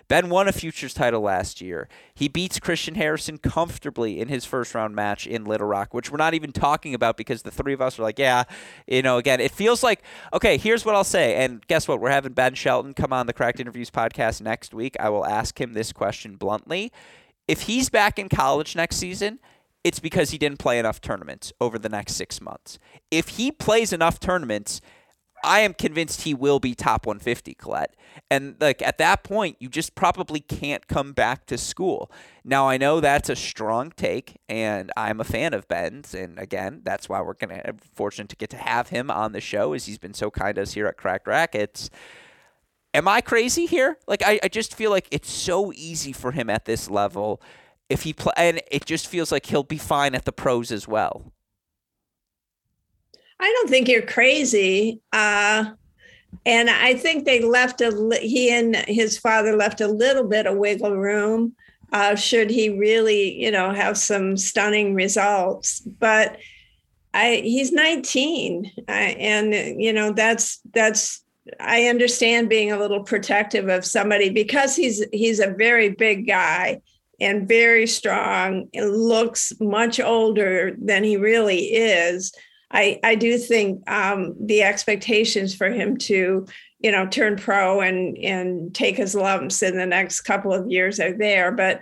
Ben won a futures title last year. He beats Christian Harrison comfortably in his first round match in Little Rock, which we're not even talking about because the three of us are like, yeah, you know, again, it feels like, okay, here's what I'll say. And guess what? We're having Ben Shelton come on the Cracked Interviews podcast next week. I will ask him this question bluntly. If he's back in college next season, it's because he didn't play enough tournaments over the next 6 months. If he plays enough tournaments, I am convinced he will be top 150, Colette. And like at that point, you just probably can't come back to school. Now, I know that's a strong take, and I'm a fan of Ben's. And again, that's why we're fortunate to get to have him on the show, as he's been so kind to us here at Cracked Rackets. Am I crazy here? Like, I just feel like it's so easy for him at this level. If he play, and it just feels like he'll be fine at the pros as well. I don't think you're crazy. And I think they left he and his father left a little bit of wiggle room should he really, have some stunning results. But he's 19, and that's I understand being a little protective of somebody because he's a very big guy and very strong and looks much older than he really is. I do think the expectations for him to, turn pro and take his lumps in the next couple of years are there. But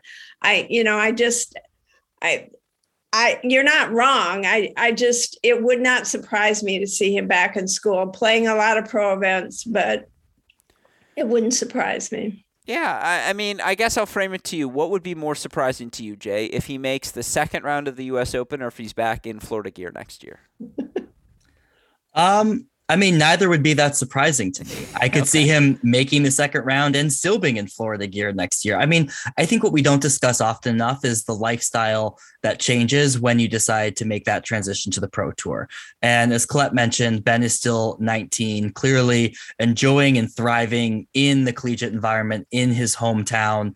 you're not wrong. It would not surprise me to see him back in school playing a lot of pro events, but it wouldn't surprise me. Yeah, I mean, I guess I'll frame it to you. What would be more surprising to you, Jay, if he makes the second round of the U.S. Open or if he's back in Florida gear next year? I mean, neither would be that surprising to me. I could see him making the second round and still being in Florida gear next year. I mean, I think what we don't discuss often enough is the lifestyle that changes when you decide to make that transition to the pro tour. And as Colette mentioned, Ben is still 19, clearly enjoying and thriving in the collegiate environment in his hometown.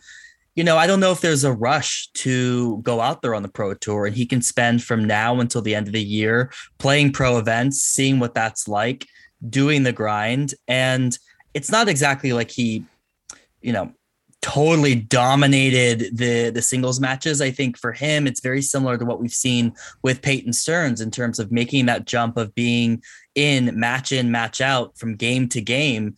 I don't know if there's a rush to go out there on the pro tour, and he can spend from now until the end of the year playing pro events, seeing what that's like, doing the grind. And it's not exactly like he, totally dominated the singles matches. I think for him, it's very similar to what we've seen with Peyton Stearns in terms of making that jump of being in, match out from game to game,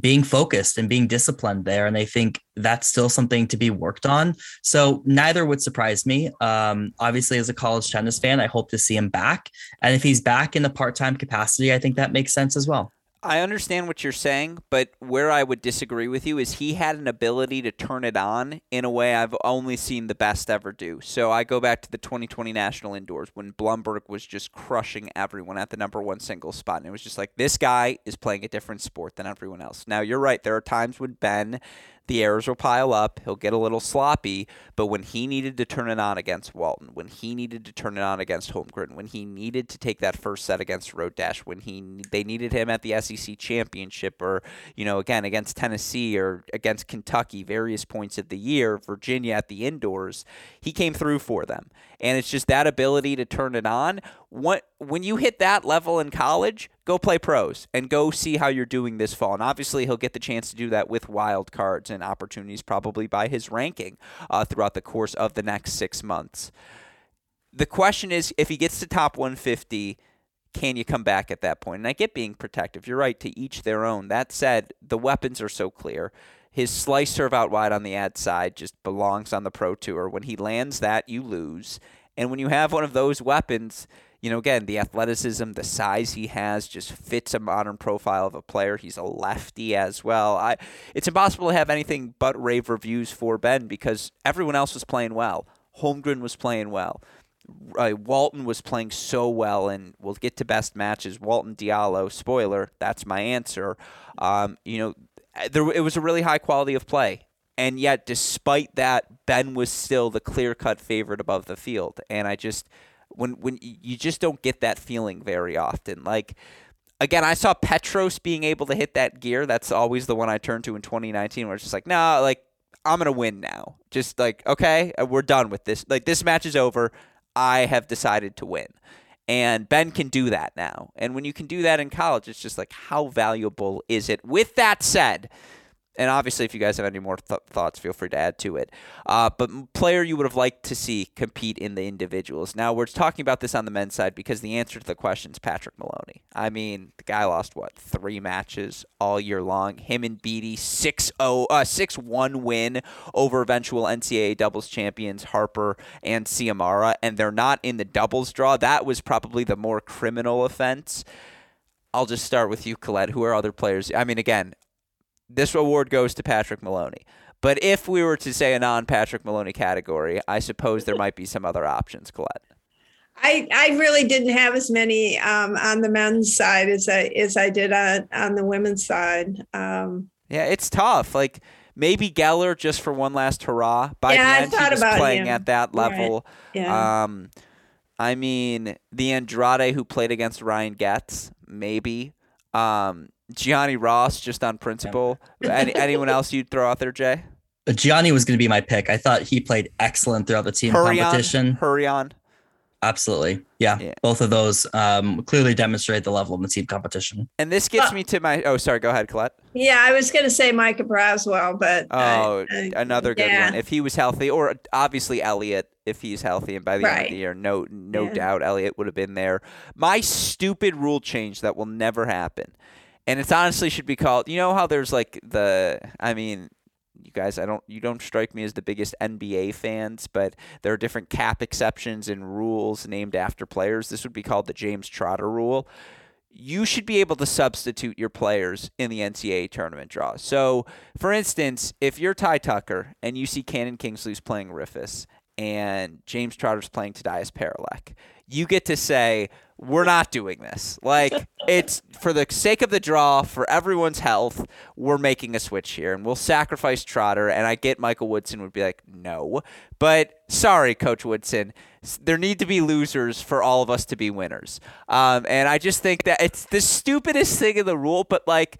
being focused and being disciplined there. And I think that's still something to be worked on. So neither would surprise me. Obviously, as a college tennis fan, I hope to see him back. And if he's back in a part-time capacity, I think that makes sense as well. I understand what you're saying, but where I would disagree with you is he had an ability to turn it on in a way I've only seen the best ever do. So I go back to the 2020 National Indoors when Blumberg was just crushing everyone at the number one singles spot. And it was just like, this guy is playing a different sport than everyone else. Now, you're right. There are times when Ben, the errors will pile up. He'll get a little sloppy. But when he needed to turn it on against Walton, when he needed to turn it on against Holmgren, when he needed to take that first set against Rodash, when they needed him at the SEC Championship or, again, against Tennessee or against Kentucky, various points of the year, Virginia at the indoors, he came through for them. And it's just that ability to turn it on. When you hit that level in college, go play pros and go see how you're doing this fall. And obviously he'll get the chance to do that with wild cards and opportunities probably by his ranking throughout the course of the next 6 months. The question is, if he gets to top 150, can you come back at that point? And I get being protective. You're right, to each their own. That said, the weapons are so clear. His slice serve out wide on the ad side just belongs on the pro tour. When he lands that, you lose. And when you have one of those weapons, again, the athleticism, the size he has just fits a modern profile of a player. He's a lefty as well. It's impossible to have anything but rave reviews for Ben because everyone else was playing well. Holmgren was playing well. Walton was playing so well, and we'll get to best matches. Walton Diallo, spoiler, that's my answer. It was a really high quality of play. And yet, despite that, Ben was still the clear-cut favorite above the field. And I just... When you just don't get that feeling very often. Like, again, I saw Petros being able to hit that gear. That's always the one I turn to in 2019 where it's just like, I'm going to win now. Just like, okay, we're done with this. Like, this match is over. I have decided to win. And Ben can do that now. And when you can do that in college, it's just like, how valuable is it? With that said... And obviously, if you guys have any more thoughts, feel free to add to it. But player you would have liked to see compete in the individuals. Now, we're talking about this on the men's side because the answer to the question is Patrick Maloney. I mean, the guy lost, three matches all year long. Him and Beattie, 6-1 win over eventual NCAA doubles champions Harper and Ciamara. And they're not in the doubles draw. That was probably the more criminal offense. I'll just start with you, Colette. Who are other players? I mean, again... This award goes to Patrick Maloney. But if we were to say a non-Patrick Maloney category, I suppose there might be some other options, Colette. I really didn't have as many on the men's side as I did on the women's side. Yeah, it's tough. Like maybe Geller just for one last hurrah. By the end, he was playing at that level. Right. Yeah. I mean, the Andrade who played against Ryan Getz, maybe. Gianni Ross just on principle. Anyone else you'd throw out there, Jay? Gianni was going to be my pick. I thought he played excellent throughout the team competition. Hurry on. Absolutely. Yeah. Both of those clearly demonstrate the level of the team competition. And this gets me to my... Oh, sorry. Go ahead, Colette. Yeah, I was going to say Micah Braswell, but... another good one. If he was healthy, or obviously Elliott, if he's healthy, and by the end of the year, no doubt Elliott would have been there. My stupid rule change that will never happen, and it honestly should be called... You know how there's like the... I mean... You guys, you don't strike me as the biggest NBA fans, but there are different cap exceptions and rules named after players. This would be called the James Trotter rule. You should be able to substitute your players in the NCAA tournament draw. So, for instance, if you're Ty Tucker and you see Cannon Kingsley's playing Riffis and James Trotter's playing Tadaius Parelek, you get to say, we're not doing this. Like, it's for the sake of the draw, for everyone's health, we're making a switch here, and we'll sacrifice Trotter. And I get Michael Woodson would be like, no. But sorry, Coach Woodson, there need to be losers for all of us to be winners. And I just think that it's the stupidest thing in the rule, but, like,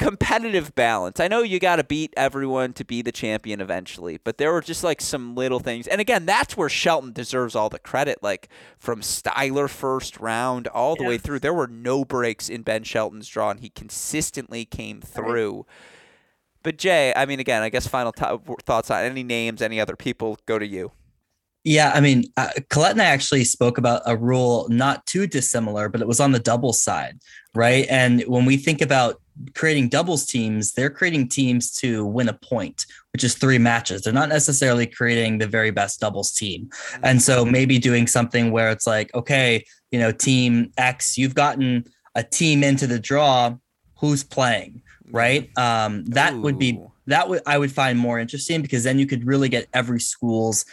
competitive balance. I know you got to beat everyone to be the champion eventually, but there were just like some little things. And again, that's where Shelton deserves all the credit. Like from Styler first round all the way through, there were no breaks in Ben Shelton's draw, and he consistently came through. But Jay, I mean, again, I guess final thoughts on any names, any other people, go to you. Yeah, I mean, Colette and I actually spoke about a rule not too dissimilar, but it was on the double side, right? And when we think about creating doubles teams, they're creating teams to win a point, which is 3 matches. They're not necessarily creating the very best doubles team. And so maybe doing something where it's like, okay, you know, team X, you've gotten a team into the draw, who's playing, right? I would find more interesting, because then you could really get every school's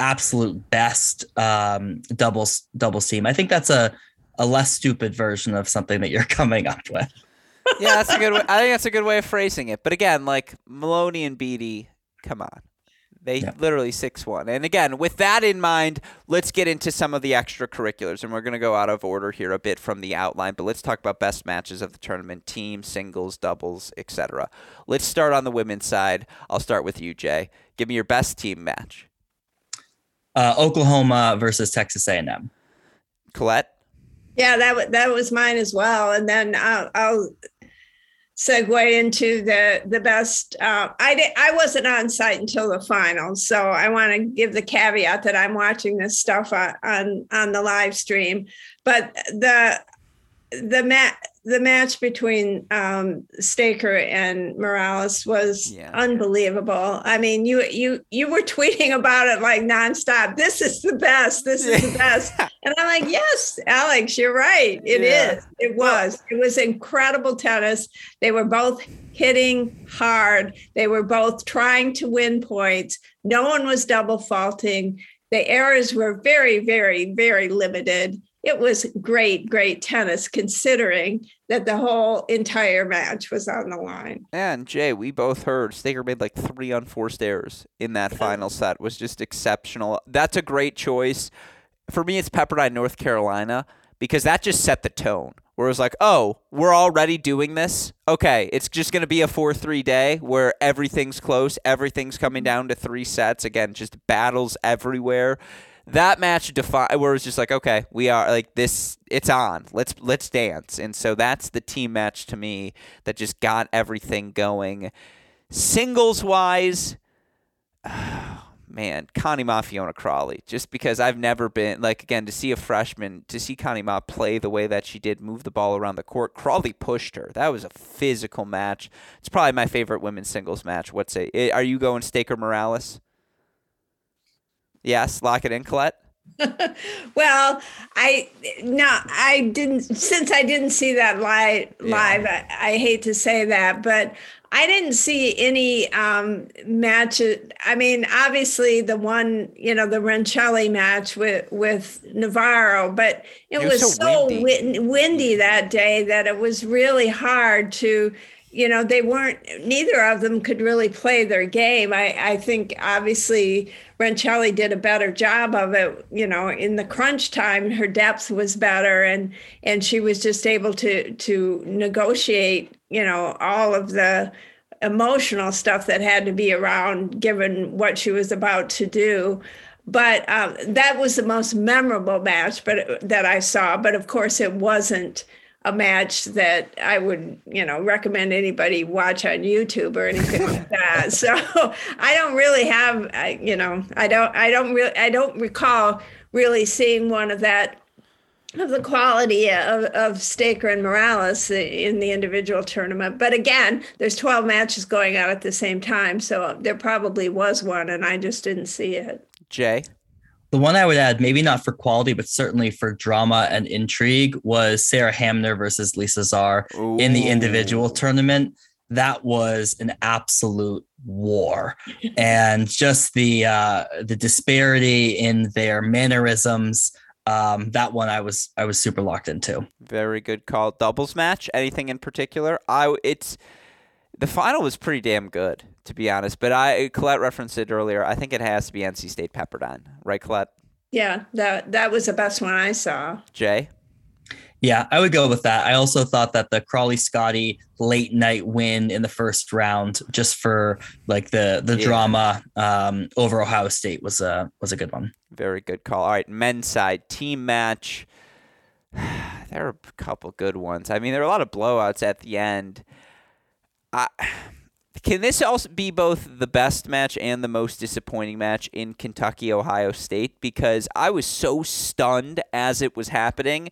absolute best doubles team. I think that's a less stupid version of something that you're coming up with. Yeah, that's a good way. I think that's a good way of phrasing it. But again, like Maloney and Beattie, come on. They literally 6-1. And again, with that in mind, let's get into some of the extracurriculars. And we're going to go out of order here a bit from the outline, but let's talk about best matches of the tournament, team, singles, doubles, etc. Let's start on the women's side. I'll start with you, Jay. Give me your best team match. Oklahoma versus Texas A&M. Colette? Yeah, that was mine as well. And then I'll segue into the best. I wasn't on site until the final, so I want to give the caveat that I'm watching this stuff on the live stream. But the match between Staker and Morales was unbelievable. I mean, you were tweeting about it like nonstop. This is the best. This is the best. And I'm like, yes, Alex, you're right. It is. It was. It was incredible tennis. They were both hitting hard. They were both trying to win points. No one was double faulting. The errors were very, very, very limited. It was great, great tennis, considering that the whole entire match was on the line. And, Jay, we both heard Staker made like 3 unforced errors in that final set. It was just exceptional. That's a great choice. For me, it's Pepperdine, North Carolina, because that just set the tone, where it was like, oh, we're already doing this? Okay, it's just going to be a 4-3 day where everything's close, everything's coming down to 3 sets. Again, just battles everywhere. That match where it was just like, okay, we are like this. It's on. Let's dance. And so that's the team match to me that just got everything going. Singles wise, man, Connie Ma, Fiona Crawley. Just because I've never been like, again, to see a freshman, to see Connie Ma play the way that she did, move the ball around the court. Crawley pushed her. That was a physical match. It's probably my favorite women's singles match. Are you going Staker Morales? Yes, lock it in, Colette. Well, I didn't, since I didn't see that live. I hate to say that, but I didn't see any matches. I mean, obviously the one, you know, the Rencelli match with Navarro, but it was so windy that day that it was really hard to you know, they weren't, neither of them could really play their game. I think obviously Rencelli did a better job of it, you know, in the crunch time, her depth was better and she was just able to negotiate, you know, all of the emotional stuff that had to be around given what she was about to do. But that was the most memorable match that I saw. But of course, it wasn't a match that I would, you know, recommend anybody watch on YouTube or anything like that. So I don't really have, you know, I don't recall really seeing one of that, of the quality of Staker and Morales in the individual tournament. But again, there's 12 matches going on at the same time. So there probably was one and I just didn't see it. Jay? The one I would add, maybe not for quality, but certainly for drama and intrigue, was Sarah Hamner versus Lisa Czar in the individual tournament. That was an absolute war. And just the disparity in their mannerisms, that one I was super locked into. Very good call. Doubles match, anything in particular? The final was pretty damn good, to be honest. But Colette referenced it earlier. I think it has to be NC State Pepperdine. Right, Colette? Yeah, that was the best one I saw. Jay? Yeah, I would go with that. I also thought that the Crawley-Scotti late night win in the first round, just for like the drama over Ohio State, was a good one. Very good call. All right, men's side team match. There are a couple good ones. I mean, there are a lot of blowouts at the end. Can this also be both the best match and the most disappointing match in Kentucky-Ohio State? Because I was so stunned as it was happening.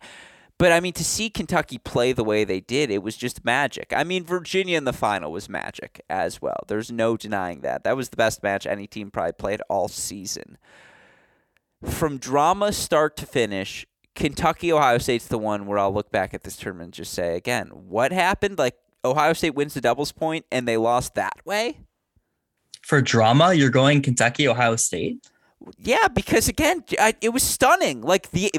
But, I mean, to see Kentucky play the way they did, it was just magic. I mean, Virginia in the final was magic as well. There's no denying that. That was the best match any team probably played all season. From drama start to finish, Kentucky-Ohio State's the one where I'll look back at this tournament and just say, again, what happened? Like, Ohio State wins the doubles point, and they lost that way? For drama, you're going Kentucky, Ohio State? Yeah, because, again, it was stunning. Like, the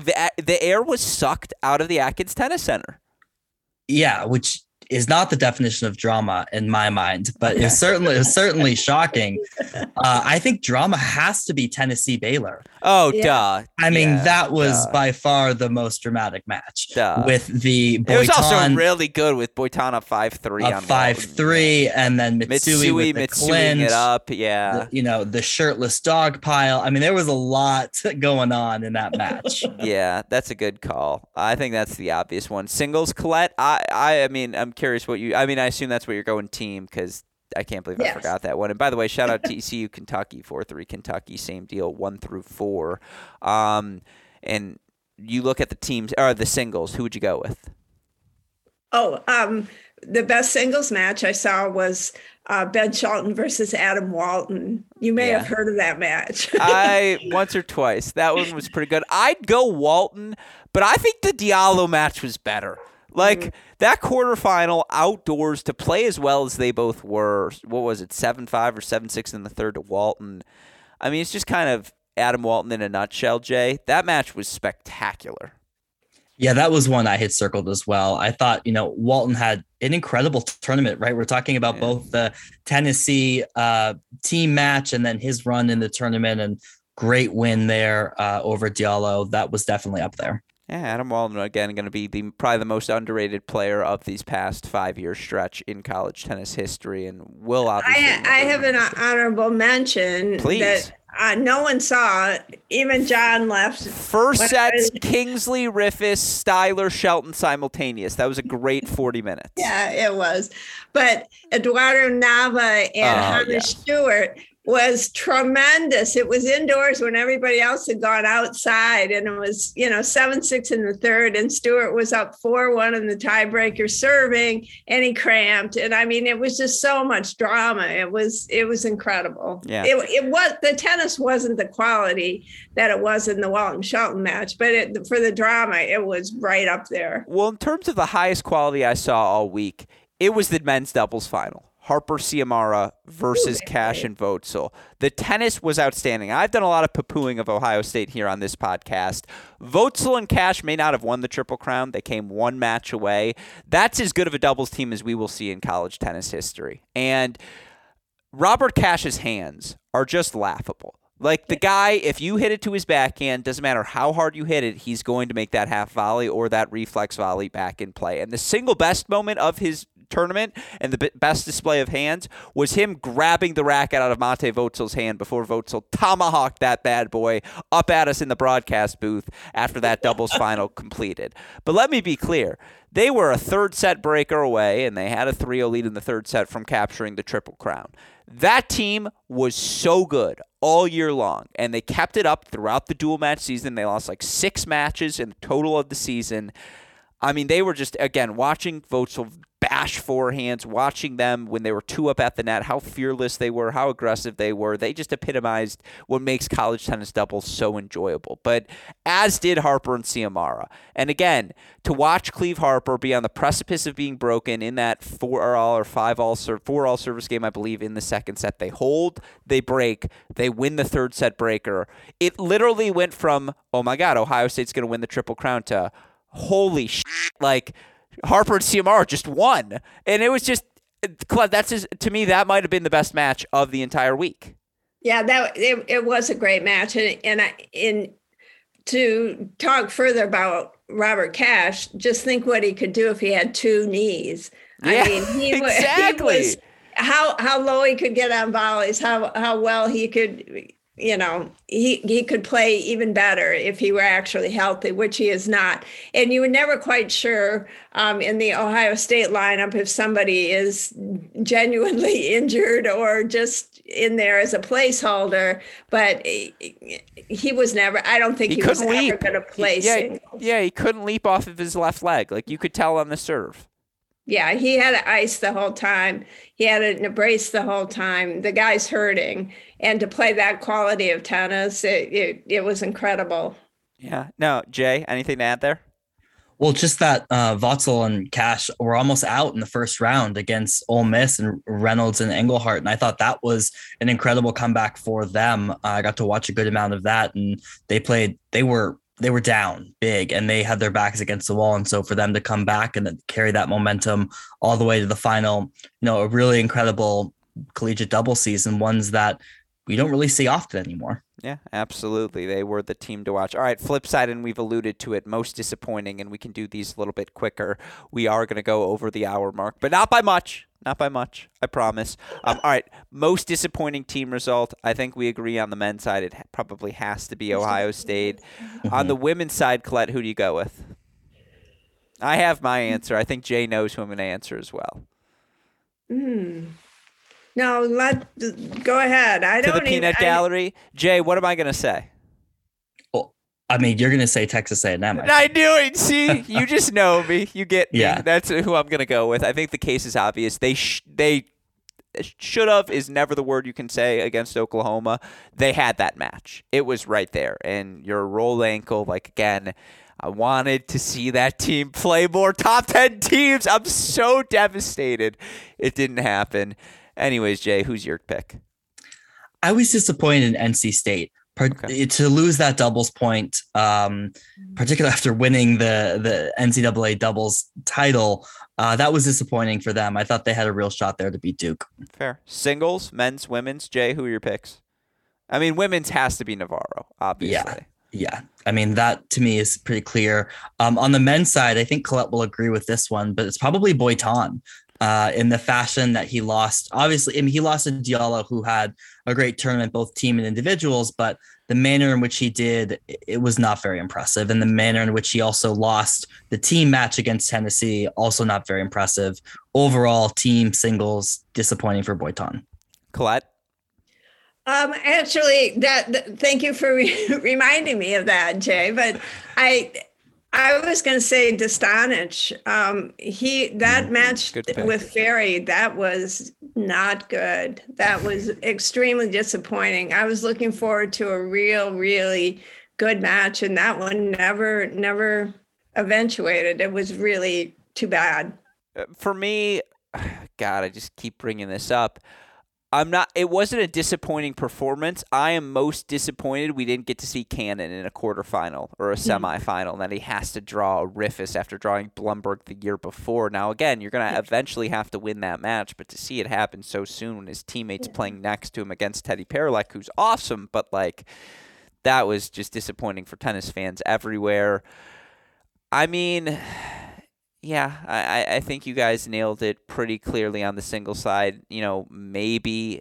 air was sucked out of the Atkins Tennis Center. Yeah, which is not the definition of drama in my mind, but it's certainly shocking. I think drama has to be Tennessee-Baylor. Oh, yeah. Duh. I mean, that was by far the most dramatic match with the Boyton. It was also really good with Boyton up 5-3. Up 5-3, and then Mitsui with the clinch. It up, yeah. You know, the shirtless dog pile. I mean, there was a lot going on in that match. Yeah, that's a good call. I think that's the obvious one. Singles, Colette, I mean, I'm curious what you, I mean, I assume that's what you're going team, because I can't believe I forgot that one. And by the way, shout out to ECU Kentucky, 4-3 Kentucky, same deal, 1-4. And you look at the teams or the singles, who would you go with? The best singles match I saw was Ben Shelton versus Adam Walton. You may have heard of that match. Once or twice. That one was pretty good. I'd go Walton, but I think the Diallo match was better. Like, that quarterfinal outdoors, to play as well as they both were, what was it, 7-5 or 7-6 in the third to Walton? I mean, it's just kind of Adam Walton in a nutshell, Jay. That match was spectacular. Yeah, that was one I had circled as well. I thought, you know, Walton had an incredible tournament, right? We're talking about both the Tennessee team match and then his run in the tournament, and great win there over Diallo. That was definitely up there. Yeah, Adam Walden, again, going to be probably the most underrated player of these past 5 year stretch in college tennis history, and will obviously. I have an honorable mention. Please. That no one saw it. Even John left. First sets, Kingsley, Riffis, Styler, Shelton simultaneous. That was a great 40 minutes. Yeah, it was. But Eduardo Nava and Hannah Stewart was tremendous. It was indoors when everybody else had gone outside, and it was, you know, 7-6 in the third, and Stewart was up 4-1 in the tiebreaker serving, and he cramped. And I mean, it was just so much drama. It was incredible. Yeah. It was, the tennis wasn't the quality that it was in the Walton Shelton match, but for the drama, it was right up there. Well, in terms of the highest quality I saw all week, it was the men's doubles final. Harper Ciamara versus Cash and Vogtsel. The tennis was outstanding. I've done a lot of poo-pooing of Ohio State here on this podcast. Vogtsel and Cash may not have won the Triple Crown. They came one match away. That's as good of a doubles team as we will see in college tennis history. And Robert Cash's hands are just laughable. Like, the guy, if you hit it to his backhand, doesn't matter how hard you hit it, he's going to make that half volley or that reflex volley back in play. And the single best moment of his tournament and the best display of hands was him grabbing the racket out of Mate Vogtsel's hand before Vogtsel tomahawked that bad boy up at us in the broadcast booth after that doubles final completed. But let me be clear. They were a third set breaker away, and they had a 3-0 lead in the third set from capturing the Triple Crown. That team was so good all year long, and they kept it up throughout the dual match season. They lost like 6 matches in the total of the season. I mean, they were just, again, watching Vogtsel bash forehands, watching them when they were 2 up at the net, how fearless they were, how aggressive they were. They just epitomized what makes college tennis doubles so enjoyable. But as did Harper and Ciamara. And again, to watch Cleve Harper be on the precipice of being broken in that 4-all or 5-all, 4-all service game, I believe, in the second set. They hold, they break, they win the third set breaker. It literally went from, oh my God, Ohio State's going to win the Triple Crown to, holy shit, like, Harper and Ciamara just won. And it was just, that's just, to me, that might have been the best match of the entire week. Yeah, that it was a great match. And to talk further about Robert Cash, just think what he could do if he had 2 knees. Yeah, I mean, he was, how low he could get on volleys, how well he could, you know, he could play even better if he were actually healthy, which he is not. And you were never quite sure in the Ohio State lineup if somebody is genuinely injured or just in there as a placeholder. But he was never, I don't think he was ever going to play singles. Yeah, he couldn't leap off of his left leg. Like, you could tell on the serve. Yeah, he had an ice the whole time. He had an embrace the whole time. The guy's hurting. And to play that quality of tennis, it was incredible. Yeah. No, Jay, anything to add there? Well, just that Vogtsel and Cash were almost out in the first round against Ole Miss and Reynolds and Englehart. And I thought that was an incredible comeback for them. I got to watch a good amount of that. And they were down big and they had their backs against the wall. And so for them to come back and carry that momentum all the way to the final, you know, a really incredible collegiate double season, ones that we don't really see often anymore. Yeah, absolutely. They were the team to watch. All right, flip side, and we've alluded to it, most disappointing, and we can do these a little bit quicker. We are going to go over the hour mark, but not by much. Not by much, I promise. All right, most disappointing team result. I think we agree on the men's side. It probably has to be Ohio State. On the women's side, Colette, who do you go with? I have my answer. I think Jay knows who I'm going to answer as well. No, go ahead. I don't. To the peanut gallery, Jay. What am I going to say? I mean, you're going to say Texas A&M. I knew it. See, you just know me. You get me. Yeah. That's who I'm going to go with. I think the case is obvious. They should have is never the word you can say against Oklahoma. They had that match. It was right there. And your rolled ankle, like, again, I wanted to see that team play more top 10 teams. I'm so devastated. It didn't happen. Anyways, Jay, who's your pick? I was disappointed in NC State. Okay. To lose that doubles point, particularly after winning the NCAA doubles title, that was disappointing for them. I thought they had a real shot there to beat Duke. Fair. Singles, men's, women's. Jay, who are your picks? I mean, women's has to be Navarro, obviously. Yeah. I mean, that to me is pretty clear. On the men's side, I think Colette will agree with this one, but it's probably Boyton. In the fashion that he lost. Obviously, I mean, he lost to Diallo, who had a great tournament, both team and individuals, but the manner in which he did, it was not very impressive. And the manner in which he also lost the team match against Tennessee, also not very impressive. Overall, team singles, disappointing for Boyton. Colette? Actually, thank you for reminding me of that, Jay, but I was going to say Dostanich. That match with Ferry, that was not good. That was extremely disappointing. I was looking forward to a really good match, and that one never eventuated. It was really too bad. For me, God, I just keep bringing this up. It wasn't a disappointing performance. I am most disappointed we didn't get to see Cannon in a quarterfinal or a semifinal, and that he has to draw a Riffis after drawing Blumberg the year before. Now, again, you're going to eventually have to win that match, but to see it happen so soon when his teammate's playing next to him against Teddy Paralek, who's awesome, but like that was just disappointing for tennis fans everywhere. I mean, yeah, I think you guys nailed it pretty clearly on the single side. You know, maybe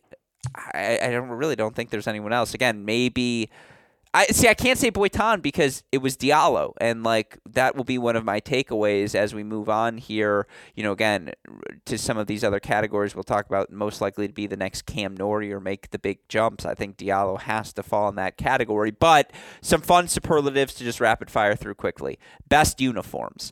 I really don't think there's anyone else. Again, maybe I can't say Boiton because it was Diallo, and like that will be one of my takeaways as we move on here. You know, again, to some of these other categories we'll talk about, most likely to be the next Cam Norrie or make the big jumps. I think Diallo has to fall in that category, but some fun superlatives to just rapid fire through quickly. Best uniforms.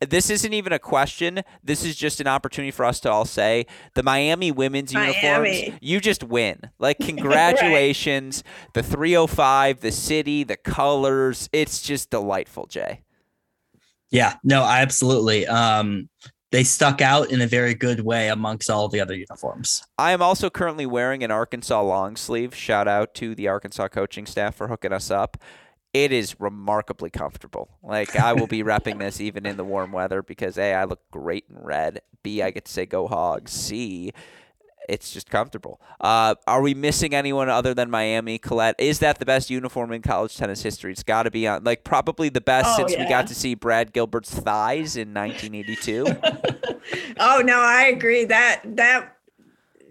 This isn't even a question. This is just an opportunity for us to all say the Miami women's uniforms, you just win. Like, congratulations. Right. The 305, the city, the colors. It's just delightful, Jay. Yeah, no, absolutely. They stuck out in a very good way amongst all the other uniforms. I am also currently wearing an Arkansas long sleeve. Shout out to the Arkansas coaching staff for hooking us up. It is remarkably comfortable. Like, I will be repping this even in the warm weather because A, I look great in red. B, I get to say go Hogs. C, it's just comfortable. Are we missing anyone other than Miami? Colette, is that the best uniform in college tennis history? It's got to be on, like, probably the best we got to see Brad Gilbert's thighs in 1982. Oh, no, I agree. That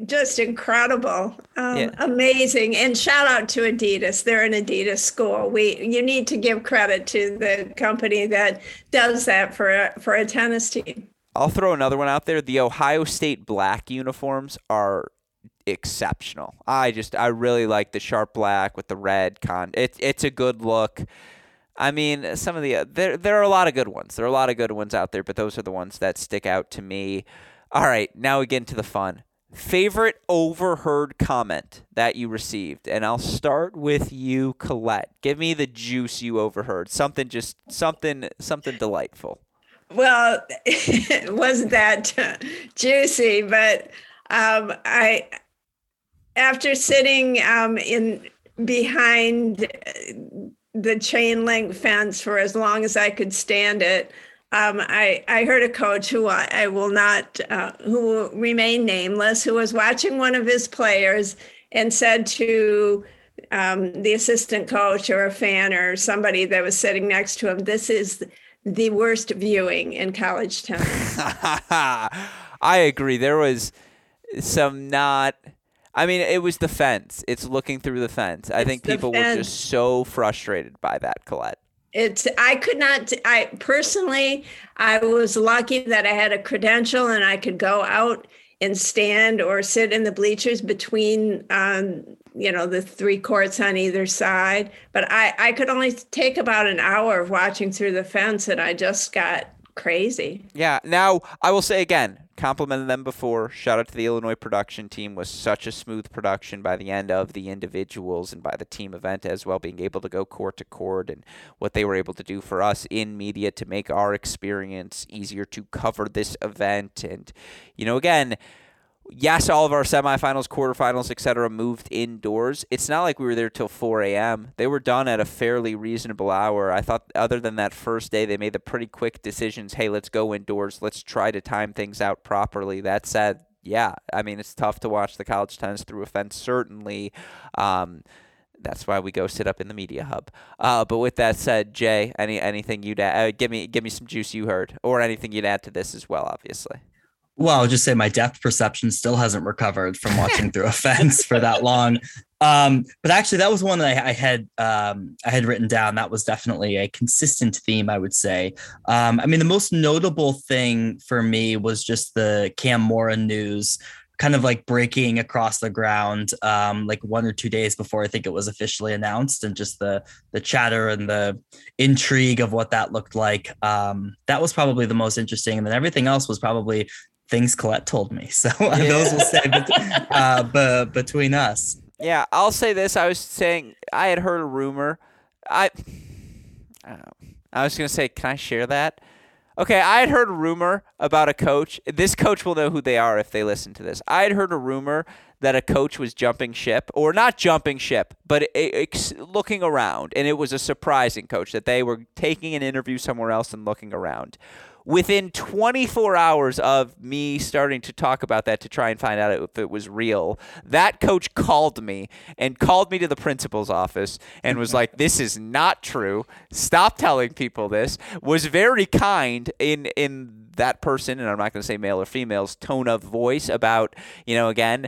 just incredible. Amazing. And shout out to Adidas. They're an Adidas school. You need to give credit to the company that does that for a tennis team. I'll throw another one out there. The Ohio State black uniforms are exceptional. I really like the sharp black with the red it's a good look. I mean, some of the there are a lot of good ones. There are a lot of good ones out there, but those are the ones that stick out to me. All right, now we get into the fun. Favorite overheard comment that you received, and I'll start with you, Colette. Give me the juice you overheard. Something delightful. Well, it wasn't that juicy, but I, after sitting in behind the chain link fence for as long as I could stand it. I heard a coach who I will not, who will remain nameless, who was watching one of his players and said to the assistant coach or a fan or somebody that was sitting next to him, "This is the worst viewing in college tennis." I agree. There was it was the fence. It's looking through the fence. I think people were just so frustrated by that, Colette. I was lucky that I had a credential and I could go out and stand or sit in the bleachers between, the three courts on either side. But I could only take about an hour of watching through the fence, and I just got crazy. Yeah. Now, I will say again, complimented them before. Shout out to the Illinois production team. Was such a smooth production by the end of the individuals and by the team event as well, being able to go court to court and what they were able to do for us in media to make our experience easier to cover this event. And, again, yes, all of our semifinals, quarterfinals, et cetera, moved indoors. It's not like we were there till 4 a.m. They were done at a fairly reasonable hour. I thought other than that first day, they made the pretty quick decisions. Hey, let's go indoors. Let's try to time things out properly. That said, yeah, it's tough to watch the college tennis through a fence, certainly. That's why we go sit up in the media hub. But with that said, Jay, anything you'd add? Give me some juice you heard or anything you'd add to this as well, obviously. Well, I'll just say my depth perception still hasn't recovered from watching through a fence for that long. But actually, that was one that I had written down. That was definitely a consistent theme, I would say. The most notable thing for me was just the Cam Mora news kind of like breaking across the ground, like 1 or 2 days before I think it was officially announced, and just the chatter and the intrigue of what that looked like. That was probably the most interesting. And then everything else was probably things Colette told me. So those will stay between us. Yeah, I'll say this. I was saying I had heard a rumor. I was going to say, can I share that? Okay, I had heard a rumor about a coach. This coach will know who they are if they listen to this. I had heard a rumor that a coach was jumping ship, or not jumping ship, but looking around, and it was a surprising coach that they were taking an interview somewhere else and looking around. Within 24 hours of me starting to talk about that to try and find out if it was real, that coach called me to the principal's office and was like, this is not true. Stop telling people this. Was very kind in that person, and I'm not going to say male or female's tone of voice about, again,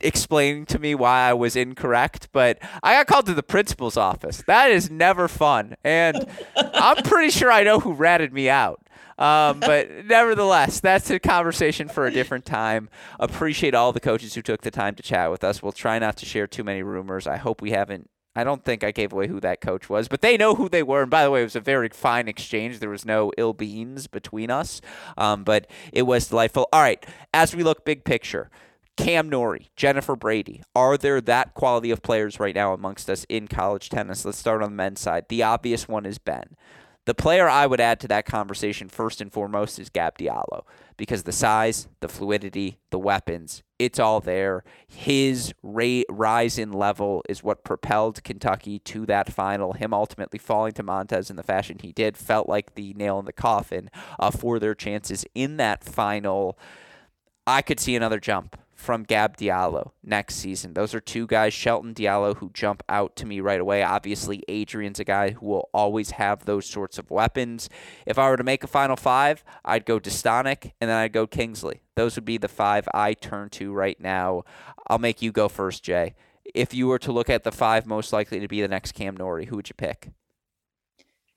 explaining to me why I was incorrect, but I got called to the principal's office. That is never fun, and I'm pretty sure I know who ratted me out. But nevertheless, that's a conversation for a different time. Appreciate all the coaches who took the time to chat with us. We'll try not to share too many rumors. I hope we haven't. I don't think I gave away who that coach was, but they know who they were. And by the way, it was a very fine exchange. There was no ill beans between us, but it was delightful. All right, as we look big picture, Cam Norrie, Jennifer Brady, are there that quality of players right now amongst us in college tennis? Let's start on the men's side. The obvious one is Ben. The player I would add to that conversation first and foremost is Gab Diallo, because the size, the fluidity, the weapons, it's all there. His rise in level is what propelled Kentucky to that final. Him ultimately falling to Montez in the fashion he did felt like the nail in the coffin for their chances in that final. I could see another jump from Gab Diallo next season. Those are two guys, Shelton Diallo, who jump out to me right away. Obviously, Adrian's a guy who will always have those sorts of weapons. If I were to make a Final Five, I'd go Dostonic, and then I'd go Kingsley. Those would be the five I turn to right now. I'll make you go first, Jay. If you were to look at the five most likely to be the next Cam Norrie, who would you pick?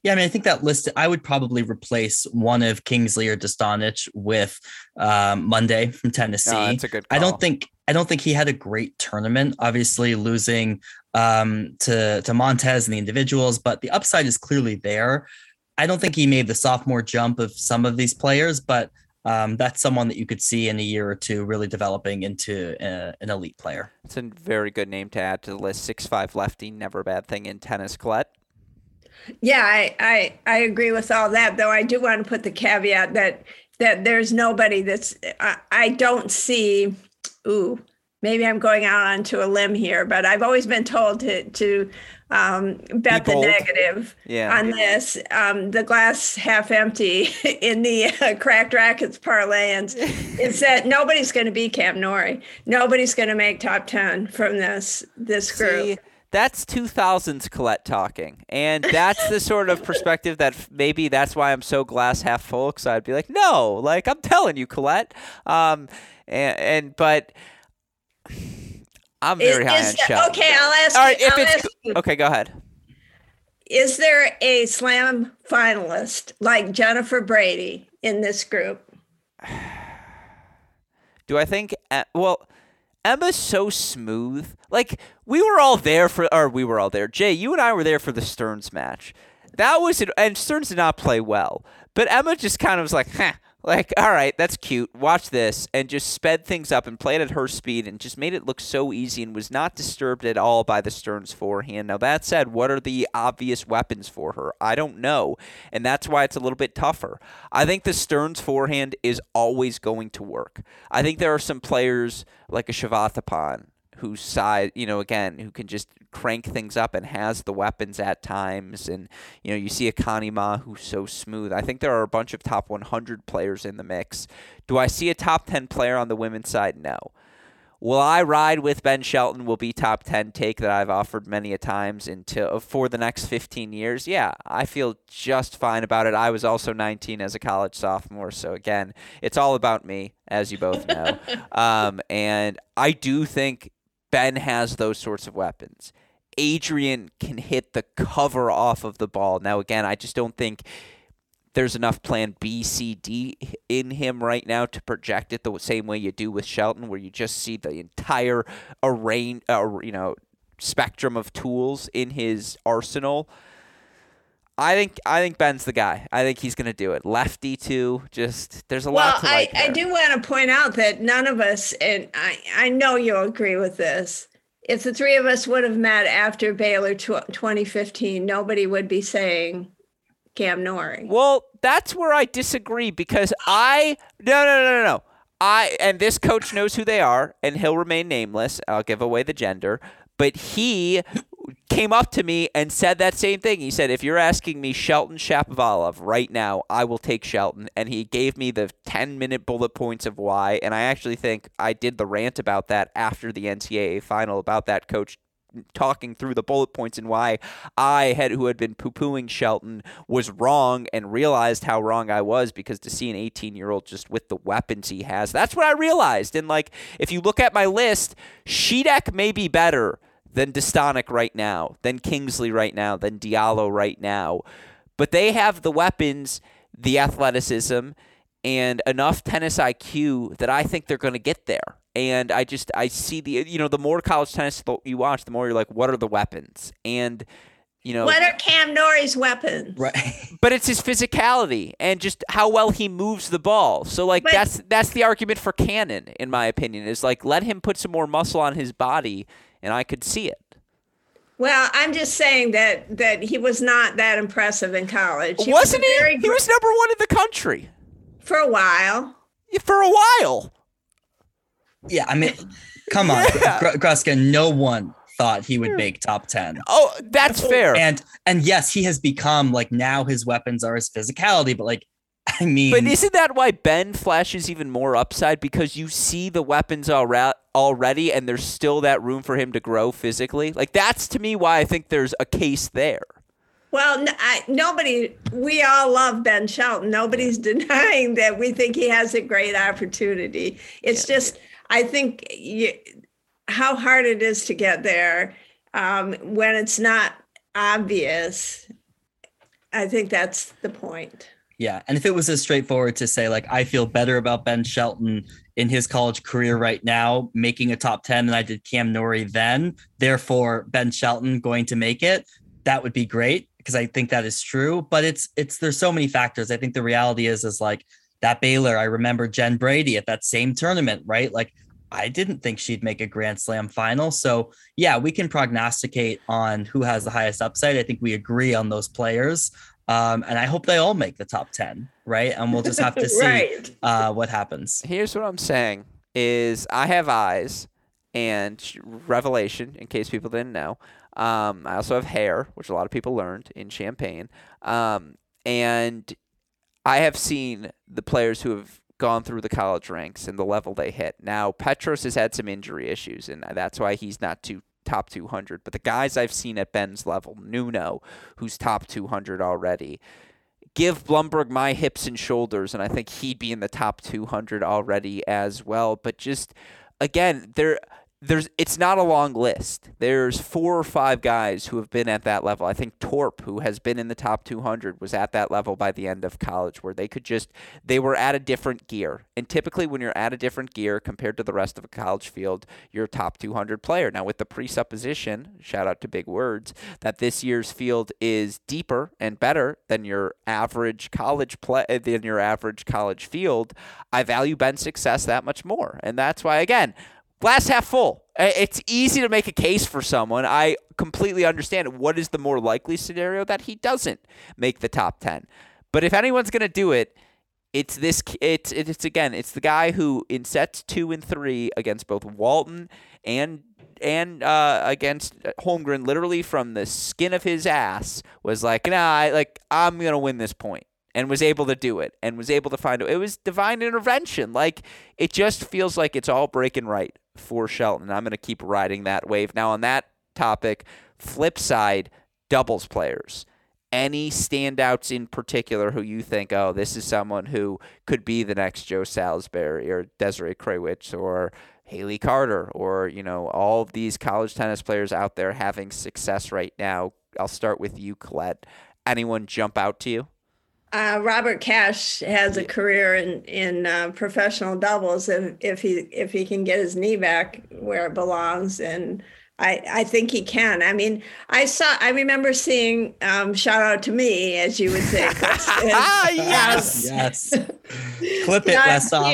Yeah, I think that list, I would probably replace one of Kingsley or Dostonic with Monday from Tennessee. No, that's a good call. I don't think he had a great tournament, obviously losing to Montez and the individuals, but the upside is clearly there. I don't think he made the sophomore jump of some of these players, but that's someone that you could see in a year or two really developing into an elite player. It's a very good name to add to the list. 6'5" lefty, never a bad thing in tennis, Colette. Yeah, I agree with all that, though I do want to put the caveat that there's nobody that's I don't see. Ooh, maybe I'm going out onto a limb here, but I've always been told to bet the negative on this. The glass half empty in the Cracked Rackets parlance is that nobody's going to be Cam Norrie. Nobody's going to make top 10 from this group. That's 2000s Colette talking, and that's the sort of perspective that maybe that's why I'm so glass half full, because I'd be like, no, like I'm telling you, Colette, but I'm very high on Shelton. Okay, I'll ask. All right, okay, go ahead. Is there a slam finalist like Jennifer Brady in this group? Do I think? Well, Emma's so smooth. Like, we were all there. Jay, you and I were there for the Stearns match. That was it, and Stearns did not play well. But Emma just kind of was like, huh. Like, all right, that's cute. Watch this, and just sped things up and played at her speed and just made it look so easy and was not disturbed at all by the Stearns forehand. Now, that said, what are the obvious weapons for her? I don't know, and that's why it's a little bit tougher. I think the Stearns forehand is always going to work. I think there are some players like a Shavathappan whose side, again, who can just crank things up and has the weapons at times. And, you see a Connie Ma who's so smooth. I think there are a bunch of top 100 players in the mix. Do I see a top 10 player on the women's side? No. Will I ride with Ben Shelton will be top 10 take that I've offered many a times for the next 15 years? Yeah, I feel just fine about it. I was also 19 as a college sophomore. So, again, it's all about me, as you both know. And I do think Ben has those sorts of weapons. Adrian can hit the cover off of the ball. Now, again, I just don't think there's enough plan B, C, D in him right now to project it the same way you do with Shelton, where you just see the entire spectrum of tools in his arsenal. I think Ben's the guy. I think he's going to do it. Lefty too. Just there's a lot to like. Well, I do want to point out that none of us, and I know you'll agree with this, if the three of us would have met after Baylor 2015, nobody would be saying Cam Norrie. Well, that's where I disagree because no. And this coach knows who they are, and he'll remain nameless. I'll give away the gender. But he came up to me and said that same thing. He said, if you're asking me Shelton Shapovalov right now, I will take Shelton. And he gave me the 10-minute bullet points of why. And I actually think I did the rant about that after the NCAA final about that coach talking through the bullet points and why I, who had been poo-pooing Shelton, was wrong and realized how wrong I was, because to see an 18-year-old just with the weapons he has, that's what I realized. And, like, if you look at my list, Sheedak may be better than Dostonic right now, than Kingsley right now, than Diallo right now. But they have the weapons, the athleticism, and enough tennis IQ that I think they're going to get there. And I see the more college tennis you watch, the more you're like, what are the weapons? And, what are Cam Norrie's weapons? Right. But it's his physicality and just how well he moves the ball. So, like, that's the argument for Cannon, in my opinion, is like, let him put some more muscle on his body and I could see it. Well, I'm just saying that he was not that impressive in college. Wasn't he? He was number one in the country. For a while. Yeah, I mean, come on, yeah. Gruskin, no one thought he would make top 10. Oh, that's fair. And yes, he has become, like, now his weapons are his physicality, but, like, I mean. But isn't that why Ben flashes even more upside? Because you see the weapons already, and there's still that room for him to grow physically. Like, that's, to me, why I think there's a case there. Well, we all love Ben Shelton. Nobody's denying that we think he has a great opportunity. It's just, I think how hard it is to get there when it's not obvious. I think that's the point. Yeah. And if it was as straightforward to say, like, I feel better about Ben Shelton in his college career right now, making a top 10 than I did Cam Norrie then, therefore Ben Shelton going to make it, that would be great. Because I think that is true, but there's so many factors. I think the reality is like that Baylor, I remember Jen Brady at that same tournament, right? Like, I didn't think she'd make a Grand Slam final. So yeah, we can prognosticate on who has the highest upside. I think we agree on those players. And I hope they all make the top 10, right? And we'll just have to see right. What happens. Here's what I'm saying is I have eyes and revelation, in case people didn't know. I also have hair, which a lot of people learned in Champaign. And I have seen the players who have gone through the college ranks and the level they hit. Now, Petros has had some injury issues, and that's why he's not top 200. But the guys I've seen at Ben's level, Nuno, who's top 200 already, give Blumberg my hips and shoulders, and I think he'd be in the top 200 already as well. But just, again, it's not a long list. There's 4 or 5 guys who have been at that level. I think Torp, who has been in the top 200, was at that level by the end of college, where they were at a different gear. And typically when you're at a different gear compared to the rest of a college field, you're a top 200 player. Now, with the presupposition, shout out to big words, that this year's field is deeper and better than your average college field, I value Ben's success that much more. And that's why, again, glass half full. It's easy to make a case for someone. I completely understand. What is the more likely scenario? That he doesn't make the top 10. But if anyone's going to do it, it's this. It's the guy who in sets 2 and 3 against both Walton and against Holmgren, literally from the skin of his ass, was like, nah, I'm going to win this point. And was able to do it, and was able to find it. It was divine intervention. Like, it just feels like it's all breaking right for Shelton. I'm going to keep riding that wave. Now, on that topic, flip side, doubles players. Any standouts in particular who you think, oh, this is someone who could be the next Joe Salisbury or Desiree Krejwich or Haley Carter or, all of these college tennis players out there having success right now? I'll start with you, Colette. Anyone jump out to you? Robert Cash has a career in professional doubles if he can get his knee back where it belongs, and I think he can. I mean, I remember seeing Shout Out to Me, as you would say. Ah, yes. Yes. Clip it, Lessa.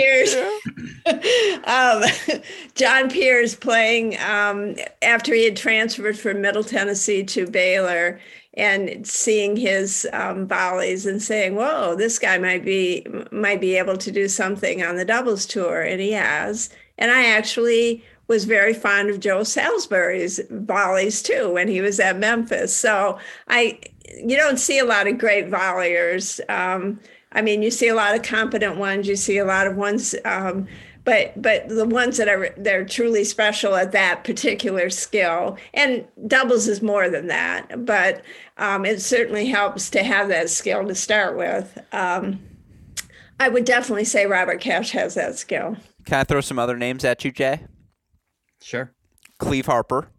John Pierce playing after he had transferred from Middle Tennessee to Baylor, and seeing his volleys and saying, whoa, this guy might be able to do something on the doubles tour. And he has. And I actually was very fond of Joe Salisbury's volleys too when he was at Memphis. So you don't see a lot of great volleyers. I mean, you see a lot of competent ones. You see a lot of ones, but the ones that they're truly special at that particular skill. And doubles is more than that, but it certainly helps to have that skill to start with. I would definitely say Robert Cash has that skill. Can I throw some other names at you, Jay? Sure. Cleve Harper.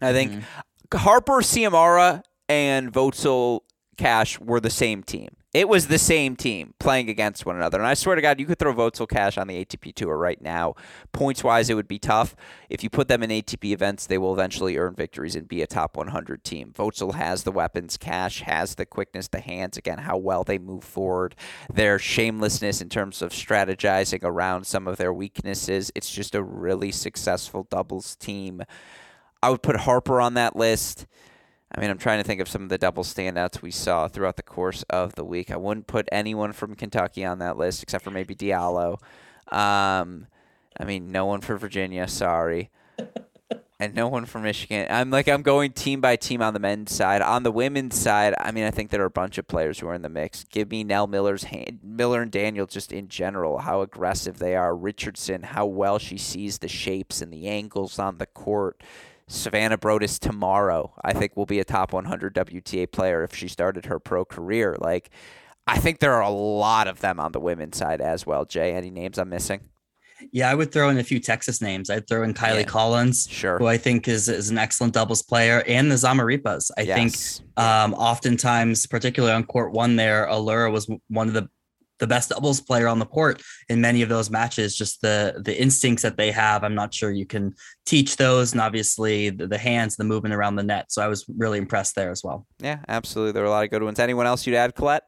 I think Harper, Ciamara, and Votsil Cash were the same team. It was the same team playing against one another. And I swear to God, you could throw Votsil Cash on the ATP Tour right now. Points-wise, it would be tough. If you put them in ATP events, they will eventually earn victories and be a top 100 team. Votsil has the weapons. Cash has the quickness, the hands, again, how well they move forward, their shamelessness in terms of strategizing around some of their weaknesses. It's just a really successful doubles team. I would put Harper on that list. I mean, I'm trying to think of some of the double standouts we saw throughout the course of the week. I wouldn't put anyone from Kentucky on that list except for maybe Diallo. I mean, no one for Virginia, sorry. And no one for Michigan. I'm going team by team on the men's side. On the women's side, I mean, I think there are a bunch of players who are in the mix. Give me Nell Miller and Daniel just in general, how aggressive they are. Richardson, how well she sees the shapes and the angles on the court. Savannah Brodus tomorrow, I think, will be a top 100 WTA player if she started her pro career. Like, I think there are a lot of them on the women's side as well. Jay, any names I'm missing? Yeah, I would throw in a few Texas names. I'd throw in Kylie Collins, sure, who I think is an excellent doubles player, and the Zamaripas. I think oftentimes, particularly on court one there, Allura was one of the best doubles player on the court in many of those matches. Just the instincts that they have, I'm not sure you can teach those. And obviously the hands, the movement around the net. So I was really impressed there as well. Yeah, absolutely. There were a lot of good ones. Anyone else you'd add, Colette?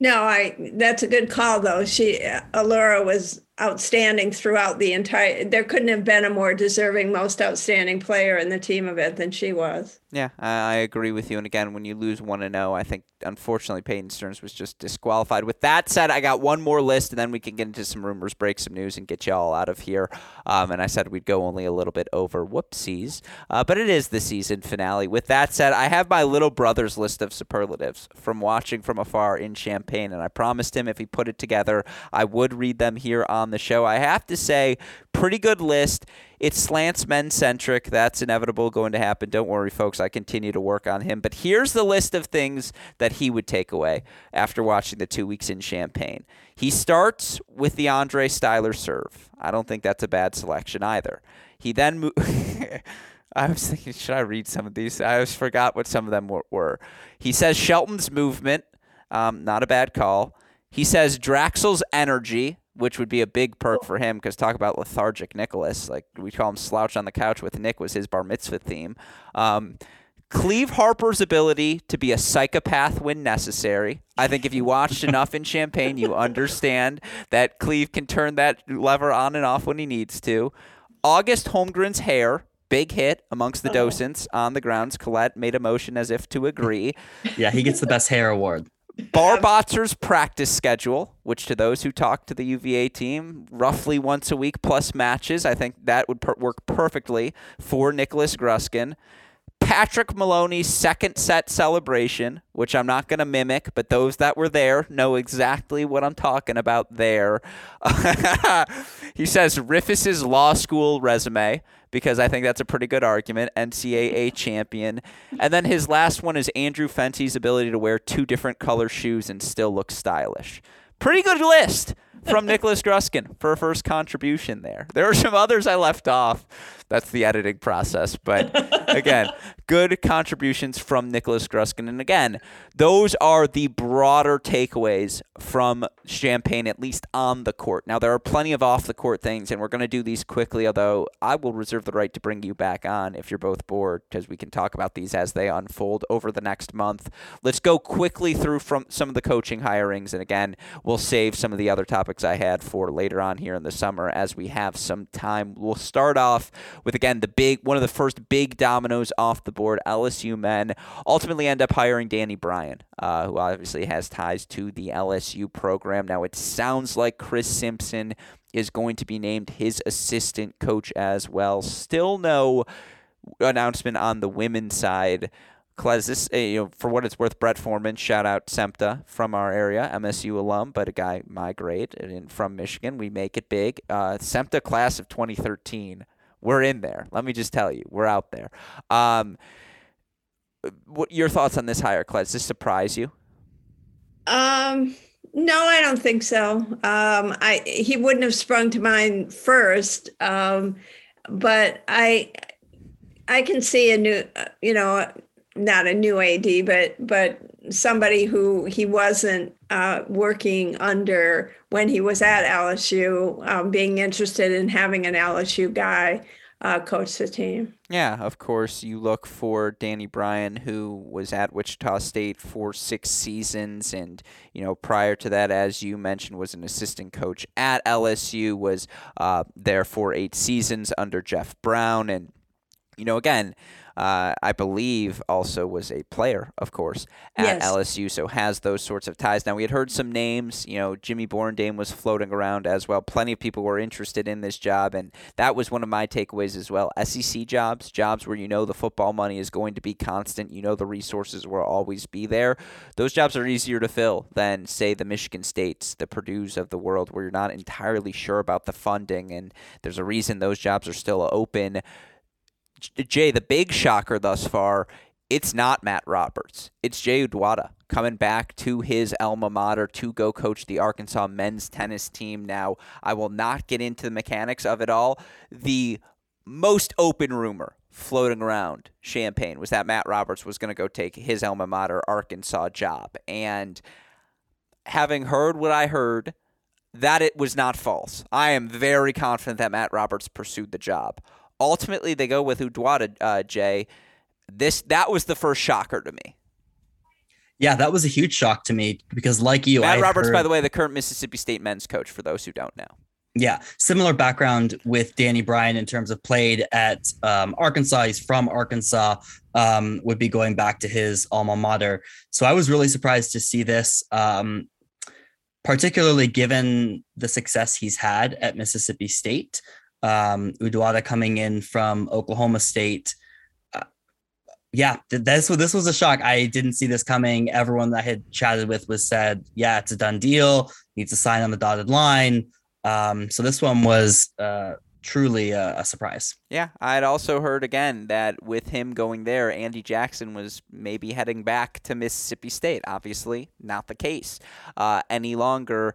No, that's a good call though. Allura was outstanding throughout the entire, there couldn't have been a more deserving, most outstanding player in the team event than she was. Yeah, I agree with you. And again, when you lose 1-0, I think unfortunately Peyton Stearns was just disqualified. With that said, I got one more list and then we can get into some rumors, break some news, and get you all out of here. And I said we'd go only a little bit over, whoopsies. But it is the season finale. With that said, I have my little brother's list of superlatives from watching from afar in Champaign. And I promised him if he put it together, I would read them here on the show. I have to say, pretty good list. It slants men-centric. That's inevitable, going to happen. Don't worry, folks. I continue to work on him. But here's the list of things that he would take away after watching the 2 weeks in Champaign. He starts with the Andre Styler serve. I don't think that's a bad selection either. He then I was thinking, should I read some of these? I always forgot what some of them were. He says Shelton's movement. Not a bad call. He says Draxel's energy, which would be a big perk for him because talk about lethargic Nicholas. Like we call him Slouch on the Couch with Nick was his bar mitzvah theme. Cleve Harper's ability to be a psychopath when necessary. I think if you watched enough in Champaign, you understand that Cleve can turn that lever on and off when he needs to. August Holmgren's hair. Big hit amongst the docents on the grounds. Colette made a motion as if to agree. Yeah, he gets the best hair award. Barbotzer's practice schedule, which to those who talk to the UVA team, roughly once a week plus matches. I think that would work perfectly for Nicholas Gruskin. Patrick Maloney's second set celebration, which I'm not going to mimic, but those that were there know exactly what I'm talking about there. He says Riffus's law school resume, because I think that's a pretty good argument, NCAA champion. And then his last one is Andrew Fenty's ability to wear two different color shoes and still look stylish. Pretty good list from Nicholas Gruskin for a first contribution there. There are some others I left off. That's the editing process. But again, good contributions from Nicholas Gruskin. And again, those are the broader takeaways from Champagne, at least on the court. Now, there are plenty of off the court things, and we're going to do these quickly, although I will reserve the right to bring you back on if you're both bored, because we can talk about these as they unfold over the next month. Let's go quickly through from some of the coaching hirings. And again, we'll save some of the other topics I had for later on here in the summer as we have some time. We'll start off with, again, the big one of the first big dominoes off the board. LSU men ultimately end up hiring Danny Bryan, who obviously has ties to the LSU program. Now, it sounds like Chris Simpson is going to be named his assistant coach as well. Still no announcement on the women's side. This, for what it's worth, Brett Foreman, shout out SEMTA from our area, MSU alum, but a guy my grade and from Michigan. We make it big. SEMTA class of 2013. We're in there. Let me just tell you, we're out there. What your thoughts on this hire, Clay? Does this surprise you? No, I don't think so. He wouldn't have sprung to mind first, but I can see a new, not a new AD, but somebody who he wasn't working under when he was at LSU, being interested in having an LSU guy coach the team. Yeah, of course, you look for Danny Bryan, who was at Wichita State for 6 seasons. And, prior to that, as you mentioned, was an assistant coach at LSU, was there for 8 seasons under Jeff Brown. And, again, I believe also was a player, of course, at LSU, so has those sorts of ties. Now, we had heard some names. Jimmy Borndame was floating around as well. Plenty of people were interested in this job, and that was one of my takeaways as well. SEC jobs where the football money is going to be constant. The resources will always be there. Those jobs are easier to fill than, say, the Michigan States, the Purdues of the world, where you're not entirely sure about the funding, and there's a reason those jobs are still open. Jay, the big shocker thus far, it's not Matt Roberts. It's Jay Udwada coming back to his alma mater to go coach the Arkansas men's tennis team. Now, I will not get into the mechanics of it all. The most open rumor floating around Champaign was that Matt Roberts was going to go take his alma mater Arkansas job. And having heard what I heard, that it was not false. I am very confident that Matt Roberts pursued the job. Ultimately, they go with Udwada, Jay. That was the first shocker to me. Yeah, that was a huge shock to me because, like you, Matt Roberts, by the way, the current Mississippi State men's coach, for those who don't know. Yeah, similar background with Danny Bryan in terms of played at Arkansas. He's from Arkansas, would be going back to his alma mater. So I was really surprised to see this, particularly given the success he's had at Mississippi State. Udwada coming in from Oklahoma State. This was a shock. I didn't see this coming. Everyone that I had chatted with said, it's a done deal. Needs to sign on the dotted line. So this one was truly a surprise. Yeah, I had also heard again that with him going there, Andy Jackson was maybe heading back to Mississippi State. Obviously, not the case any longer.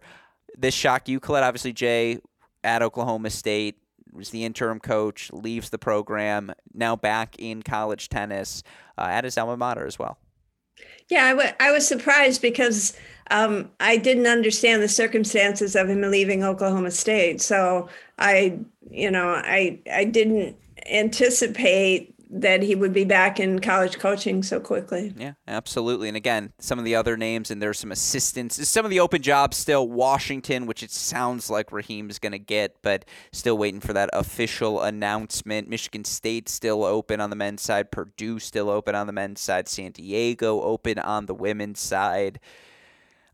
This shocked you, Colette. Obviously, Jay at Oklahoma State was the interim coach, leaves the program, now back in college tennis at his alma mater as well. Yeah, I was surprised because I didn't understand the circumstances of him leaving Oklahoma State. So I didn't anticipate that he would be back in college coaching so quickly. Yeah, absolutely. And again, some of the other names, and there's some assistants. Some of the open jobs still, Washington, which it sounds like Raheem's going to get, but still waiting for that official announcement. Michigan State still open on the men's side. Purdue still open on the men's side. San Diego open on the women's side.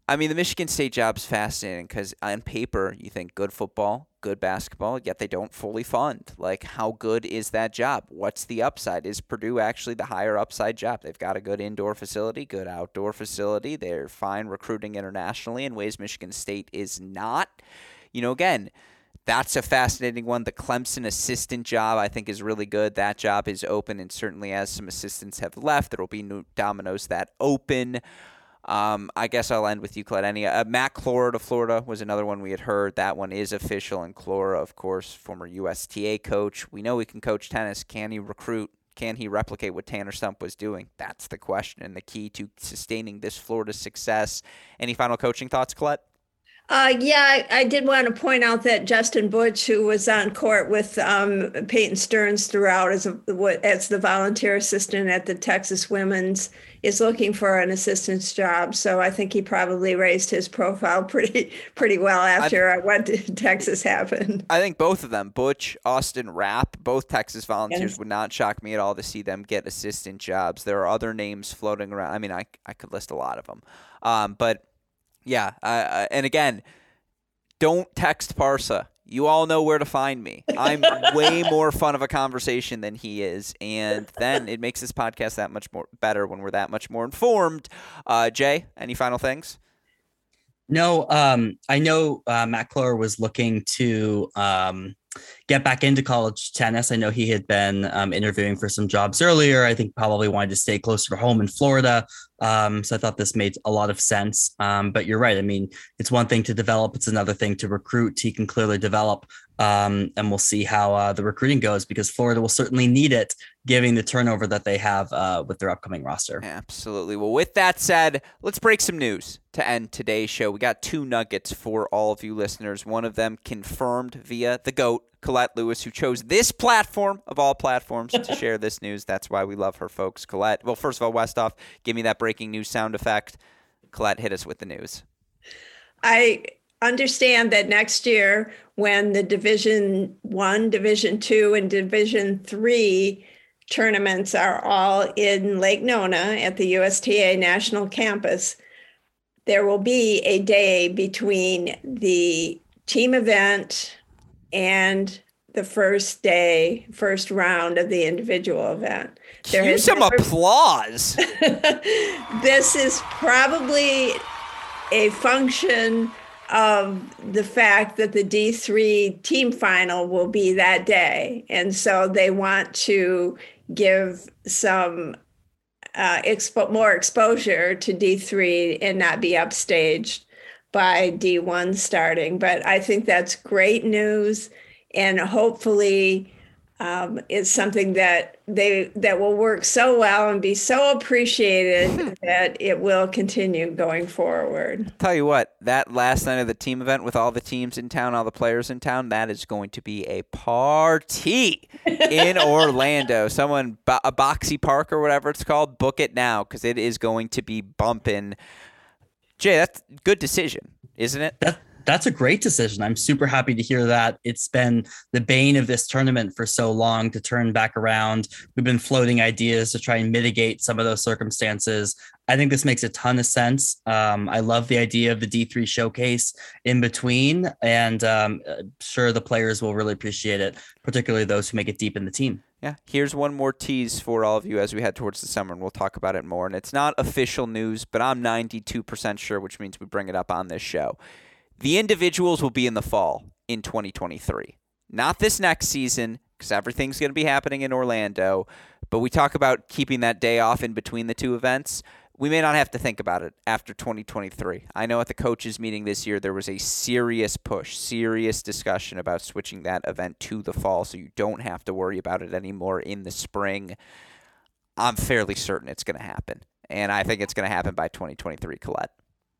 I mean, the Michigan State job's fascinating because on paper, you think good football, good basketball, yet they don't fully fund. Like, how good is that job? What's the upside? Is Purdue actually the higher upside job? They've got a good indoor facility, good outdoor facility. They're fine recruiting internationally in ways Michigan State is not. Again, that's a fascinating one. The Clemson assistant job, I think, is really good. That job is open, and certainly as some assistants have left, there will be new dominoes that open. I guess I'll end with Euclidenia. Matt Clora to Florida was another one we had heard. That one is official. And Clora, of course, former USTA coach. We know he can coach tennis. Can he recruit? Can he replicate what Tanner Stump was doing? That's the question and the key to sustaining this Florida success. Any final coaching thoughts, Colette? I did want to point out that Justin Butch, who was on court with Peyton Stearns throughout as the volunteer assistant at the Texas Women's, is looking for an assistant's job. So I think he probably raised his profile pretty well after what Texas happened. I think both of them, Butch, Austin Rapp, both Texas volunteers, would not shock me at all to see them get assistant jobs. There are other names floating around. I mean, I could list a lot of them, but. Yeah, and again, don't text Parsa. You all know where to find me. I'm way more fun of a conversation than he is, and then it makes this podcast that much more better when we're that much more informed. Jay, any final things? No, I know Matt Clora was looking to get back into college tennis. I know he had been interviewing for some jobs earlier. I think probably wanted to stay closer to home in Florida. So I thought this made a lot of sense. But you're right. I mean, it's one thing to develop. It's another thing to recruit. He can clearly develop. And we'll see how the recruiting goes, because Florida will certainly need it, given the turnover that they have with their upcoming roster. Absolutely. Well, with that said, let's break some news to end today's show. We got two nuggets for all of you listeners. One of them confirmed via the GOAT, Colette Lewis, who chose this platform of all platforms to share this news. That's why we love her, folks. Colette. Well, first of all, Westhoff, give me that breaking news sound effect. Colette, hit us with the news. I understand that next year, when the Division I, Division II, and Division III tournaments are all in Lake Nona at the USTA National Campus, there will be a day between the team event and the first round of the individual event. Here's some applause. This is probably a function of the fact that the D3 team final will be that day. And so they want to give some more exposure to D3 and not be upstaged by D1 starting. But I think that's great news, and hopefully it's something that that will work so well and be so appreciated that it will continue going forward. Tell you what, that last night of the team event with all the teams in town, all the players in town, that is going to be a party in Orlando. Someone, a boxy park or whatever it's called, book it now, because it is going to be bumping. Jay, that's a good decision, isn't it? That's a great decision. I'm super happy to hear that. It's been the bane of this tournament for so long to turn back around. We've been floating ideas to try and mitigate some of those circumstances. I think this makes a ton of sense. I love the idea of the D3 showcase in between, and I'm sure the players will really appreciate it, particularly those who make it deep in the team. Yeah, here's one more tease for all of you as we head towards the summer, and we'll talk about it more. And it's not official news, but I'm 92% sure, which means we bring it up on this show. The individuals will be in the fall in 2023. Not this next season, because everything's going to be happening in Orlando, but we talk about keeping that day off in between the two events. We may not have to think about it after 2023. I know at the coaches' meeting this year, there was a serious push, serious discussion about switching that event to the fall, so you don't have to worry about it anymore in the spring. I'm fairly certain it's going to happen, and I think it's going to happen by 2023, Colette.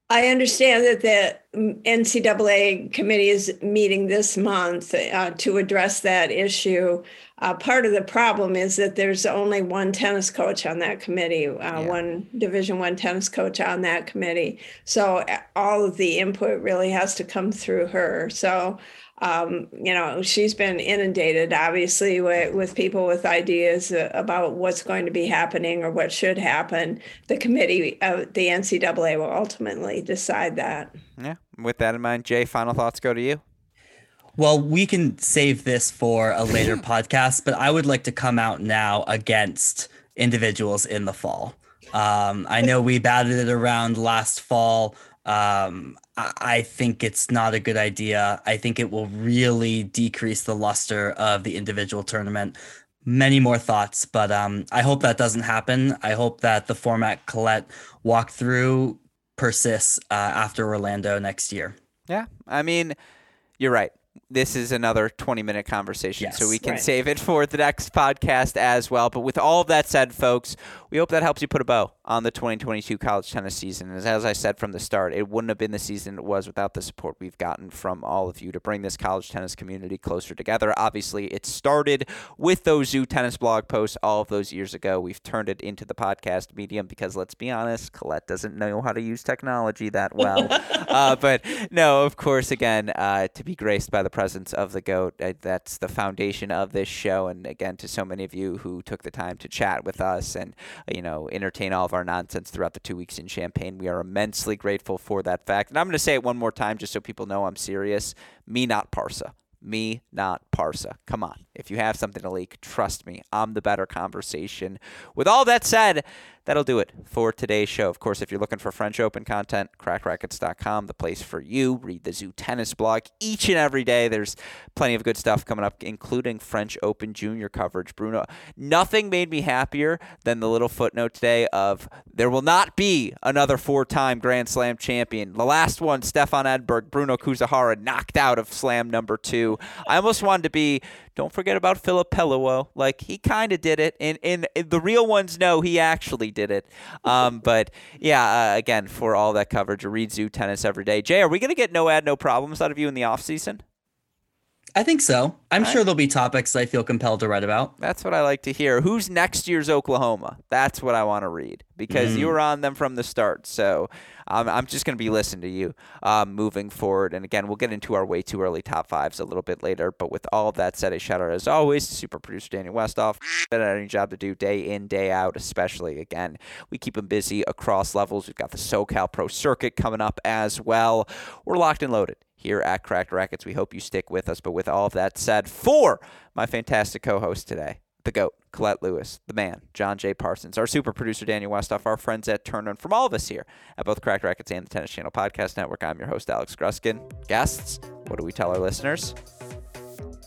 I understand that the NCAA committee is meeting this month to address that issue. Part of the problem is that there's only one tennis coach on that committee, one Division I tennis coach on that committee. So all of the input really has to come through her. So, she's been inundated, obviously, with people with ideas about what's going to be happening or what should happen. The committee, the NCAA, will ultimately decide that. Yeah. With that in mind, Jay, final thoughts go to you. Well, we can save this for a later podcast, but I would like to come out now against individuals in the fall. I know we batted it around last fall. I think it's not a good idea. I think it will really decrease the luster of the individual tournament. Many more thoughts, but I hope that doesn't happen. I hope that the format Colette walked through persists after Orlando next year. Yeah, I mean, you're right. This is another 20-minute conversation, yes, so we can save it for the next podcast as well. But with all of that said, folks, we hope that helps you put a bow on the 2022 college tennis season. As I said from the start, it wouldn't have been the season it was without the support we've gotten from all of you to bring this college tennis community closer together. Obviously, it started with those Zoo Tennis blog posts all of those years ago. We've turned it into the podcast medium because, let's be honest, Colette doesn't know how to use technology that well. But no, of course, again, to be graced by the presence of the GOAT, that's the foundation of this show. And again, to so many of you who took the time to chat with us and, you know, entertain all of our nonsense throughout the 2 weeks in Champaign, we are immensely grateful for that fact. And I'm going to say it one more time just so people know I'm serious. Me not Parsa. Me not Parsa. Come on. If you have something to leak, trust me, I'm the better conversation. With all that said, that'll do it for today's show. Of course, if you're looking for French Open content, crackrackets.com, the place for you. Read the Zoo Tennis blog each and every day. There's plenty of good stuff coming up, including French Open Junior coverage. Bruno, nothing made me happier than the little footnote today of there will not be another four-time Grand Slam champion. The last one, Stefan Edberg, Bruno Kuzahara, knocked out of Slam number 2. I almost wanted to be, don't forget about Philip Peluo. Like, he kind of did it, and the real ones know he actually did it. But yeah, again, for all that coverage, read Zoo Tennis every day. Jay, are we going to get no ad, no problems out of you in the off season? I think so. I'm sure there'll be topics I feel compelled to write about. That's what I like to hear. Who's next year's Oklahoma? That's what I want to read, because you were on them from the start. So I'm just going to be listening to you moving forward. And again, we'll get into our way too early top fives a little bit later. But with all of that said, a shout out as always to super producer Daniel Westhoff. Been at any job to do day in, day out, especially. Again, we keep him busy across levels. We've got the SoCal Pro Circuit coming up as well. We're locked and loaded here at Cracked Rackets. We hope you stick with us. But with all of that said, for my fantastic co-host today, the GOAT, Colette Lewis, the man, John J. Parsons, our super producer, Daniel Westhoff, our friends at Turner, and from all of us here at both Cracked Rackets and the Tennis Channel Podcast Network, I'm your host, Alex Gruskin. Guests, what do we tell our listeners?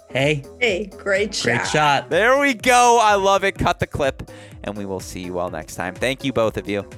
Hey, great shot. There we go. I love it. Cut the clip, and we will see you all next time. Thank you, both of you.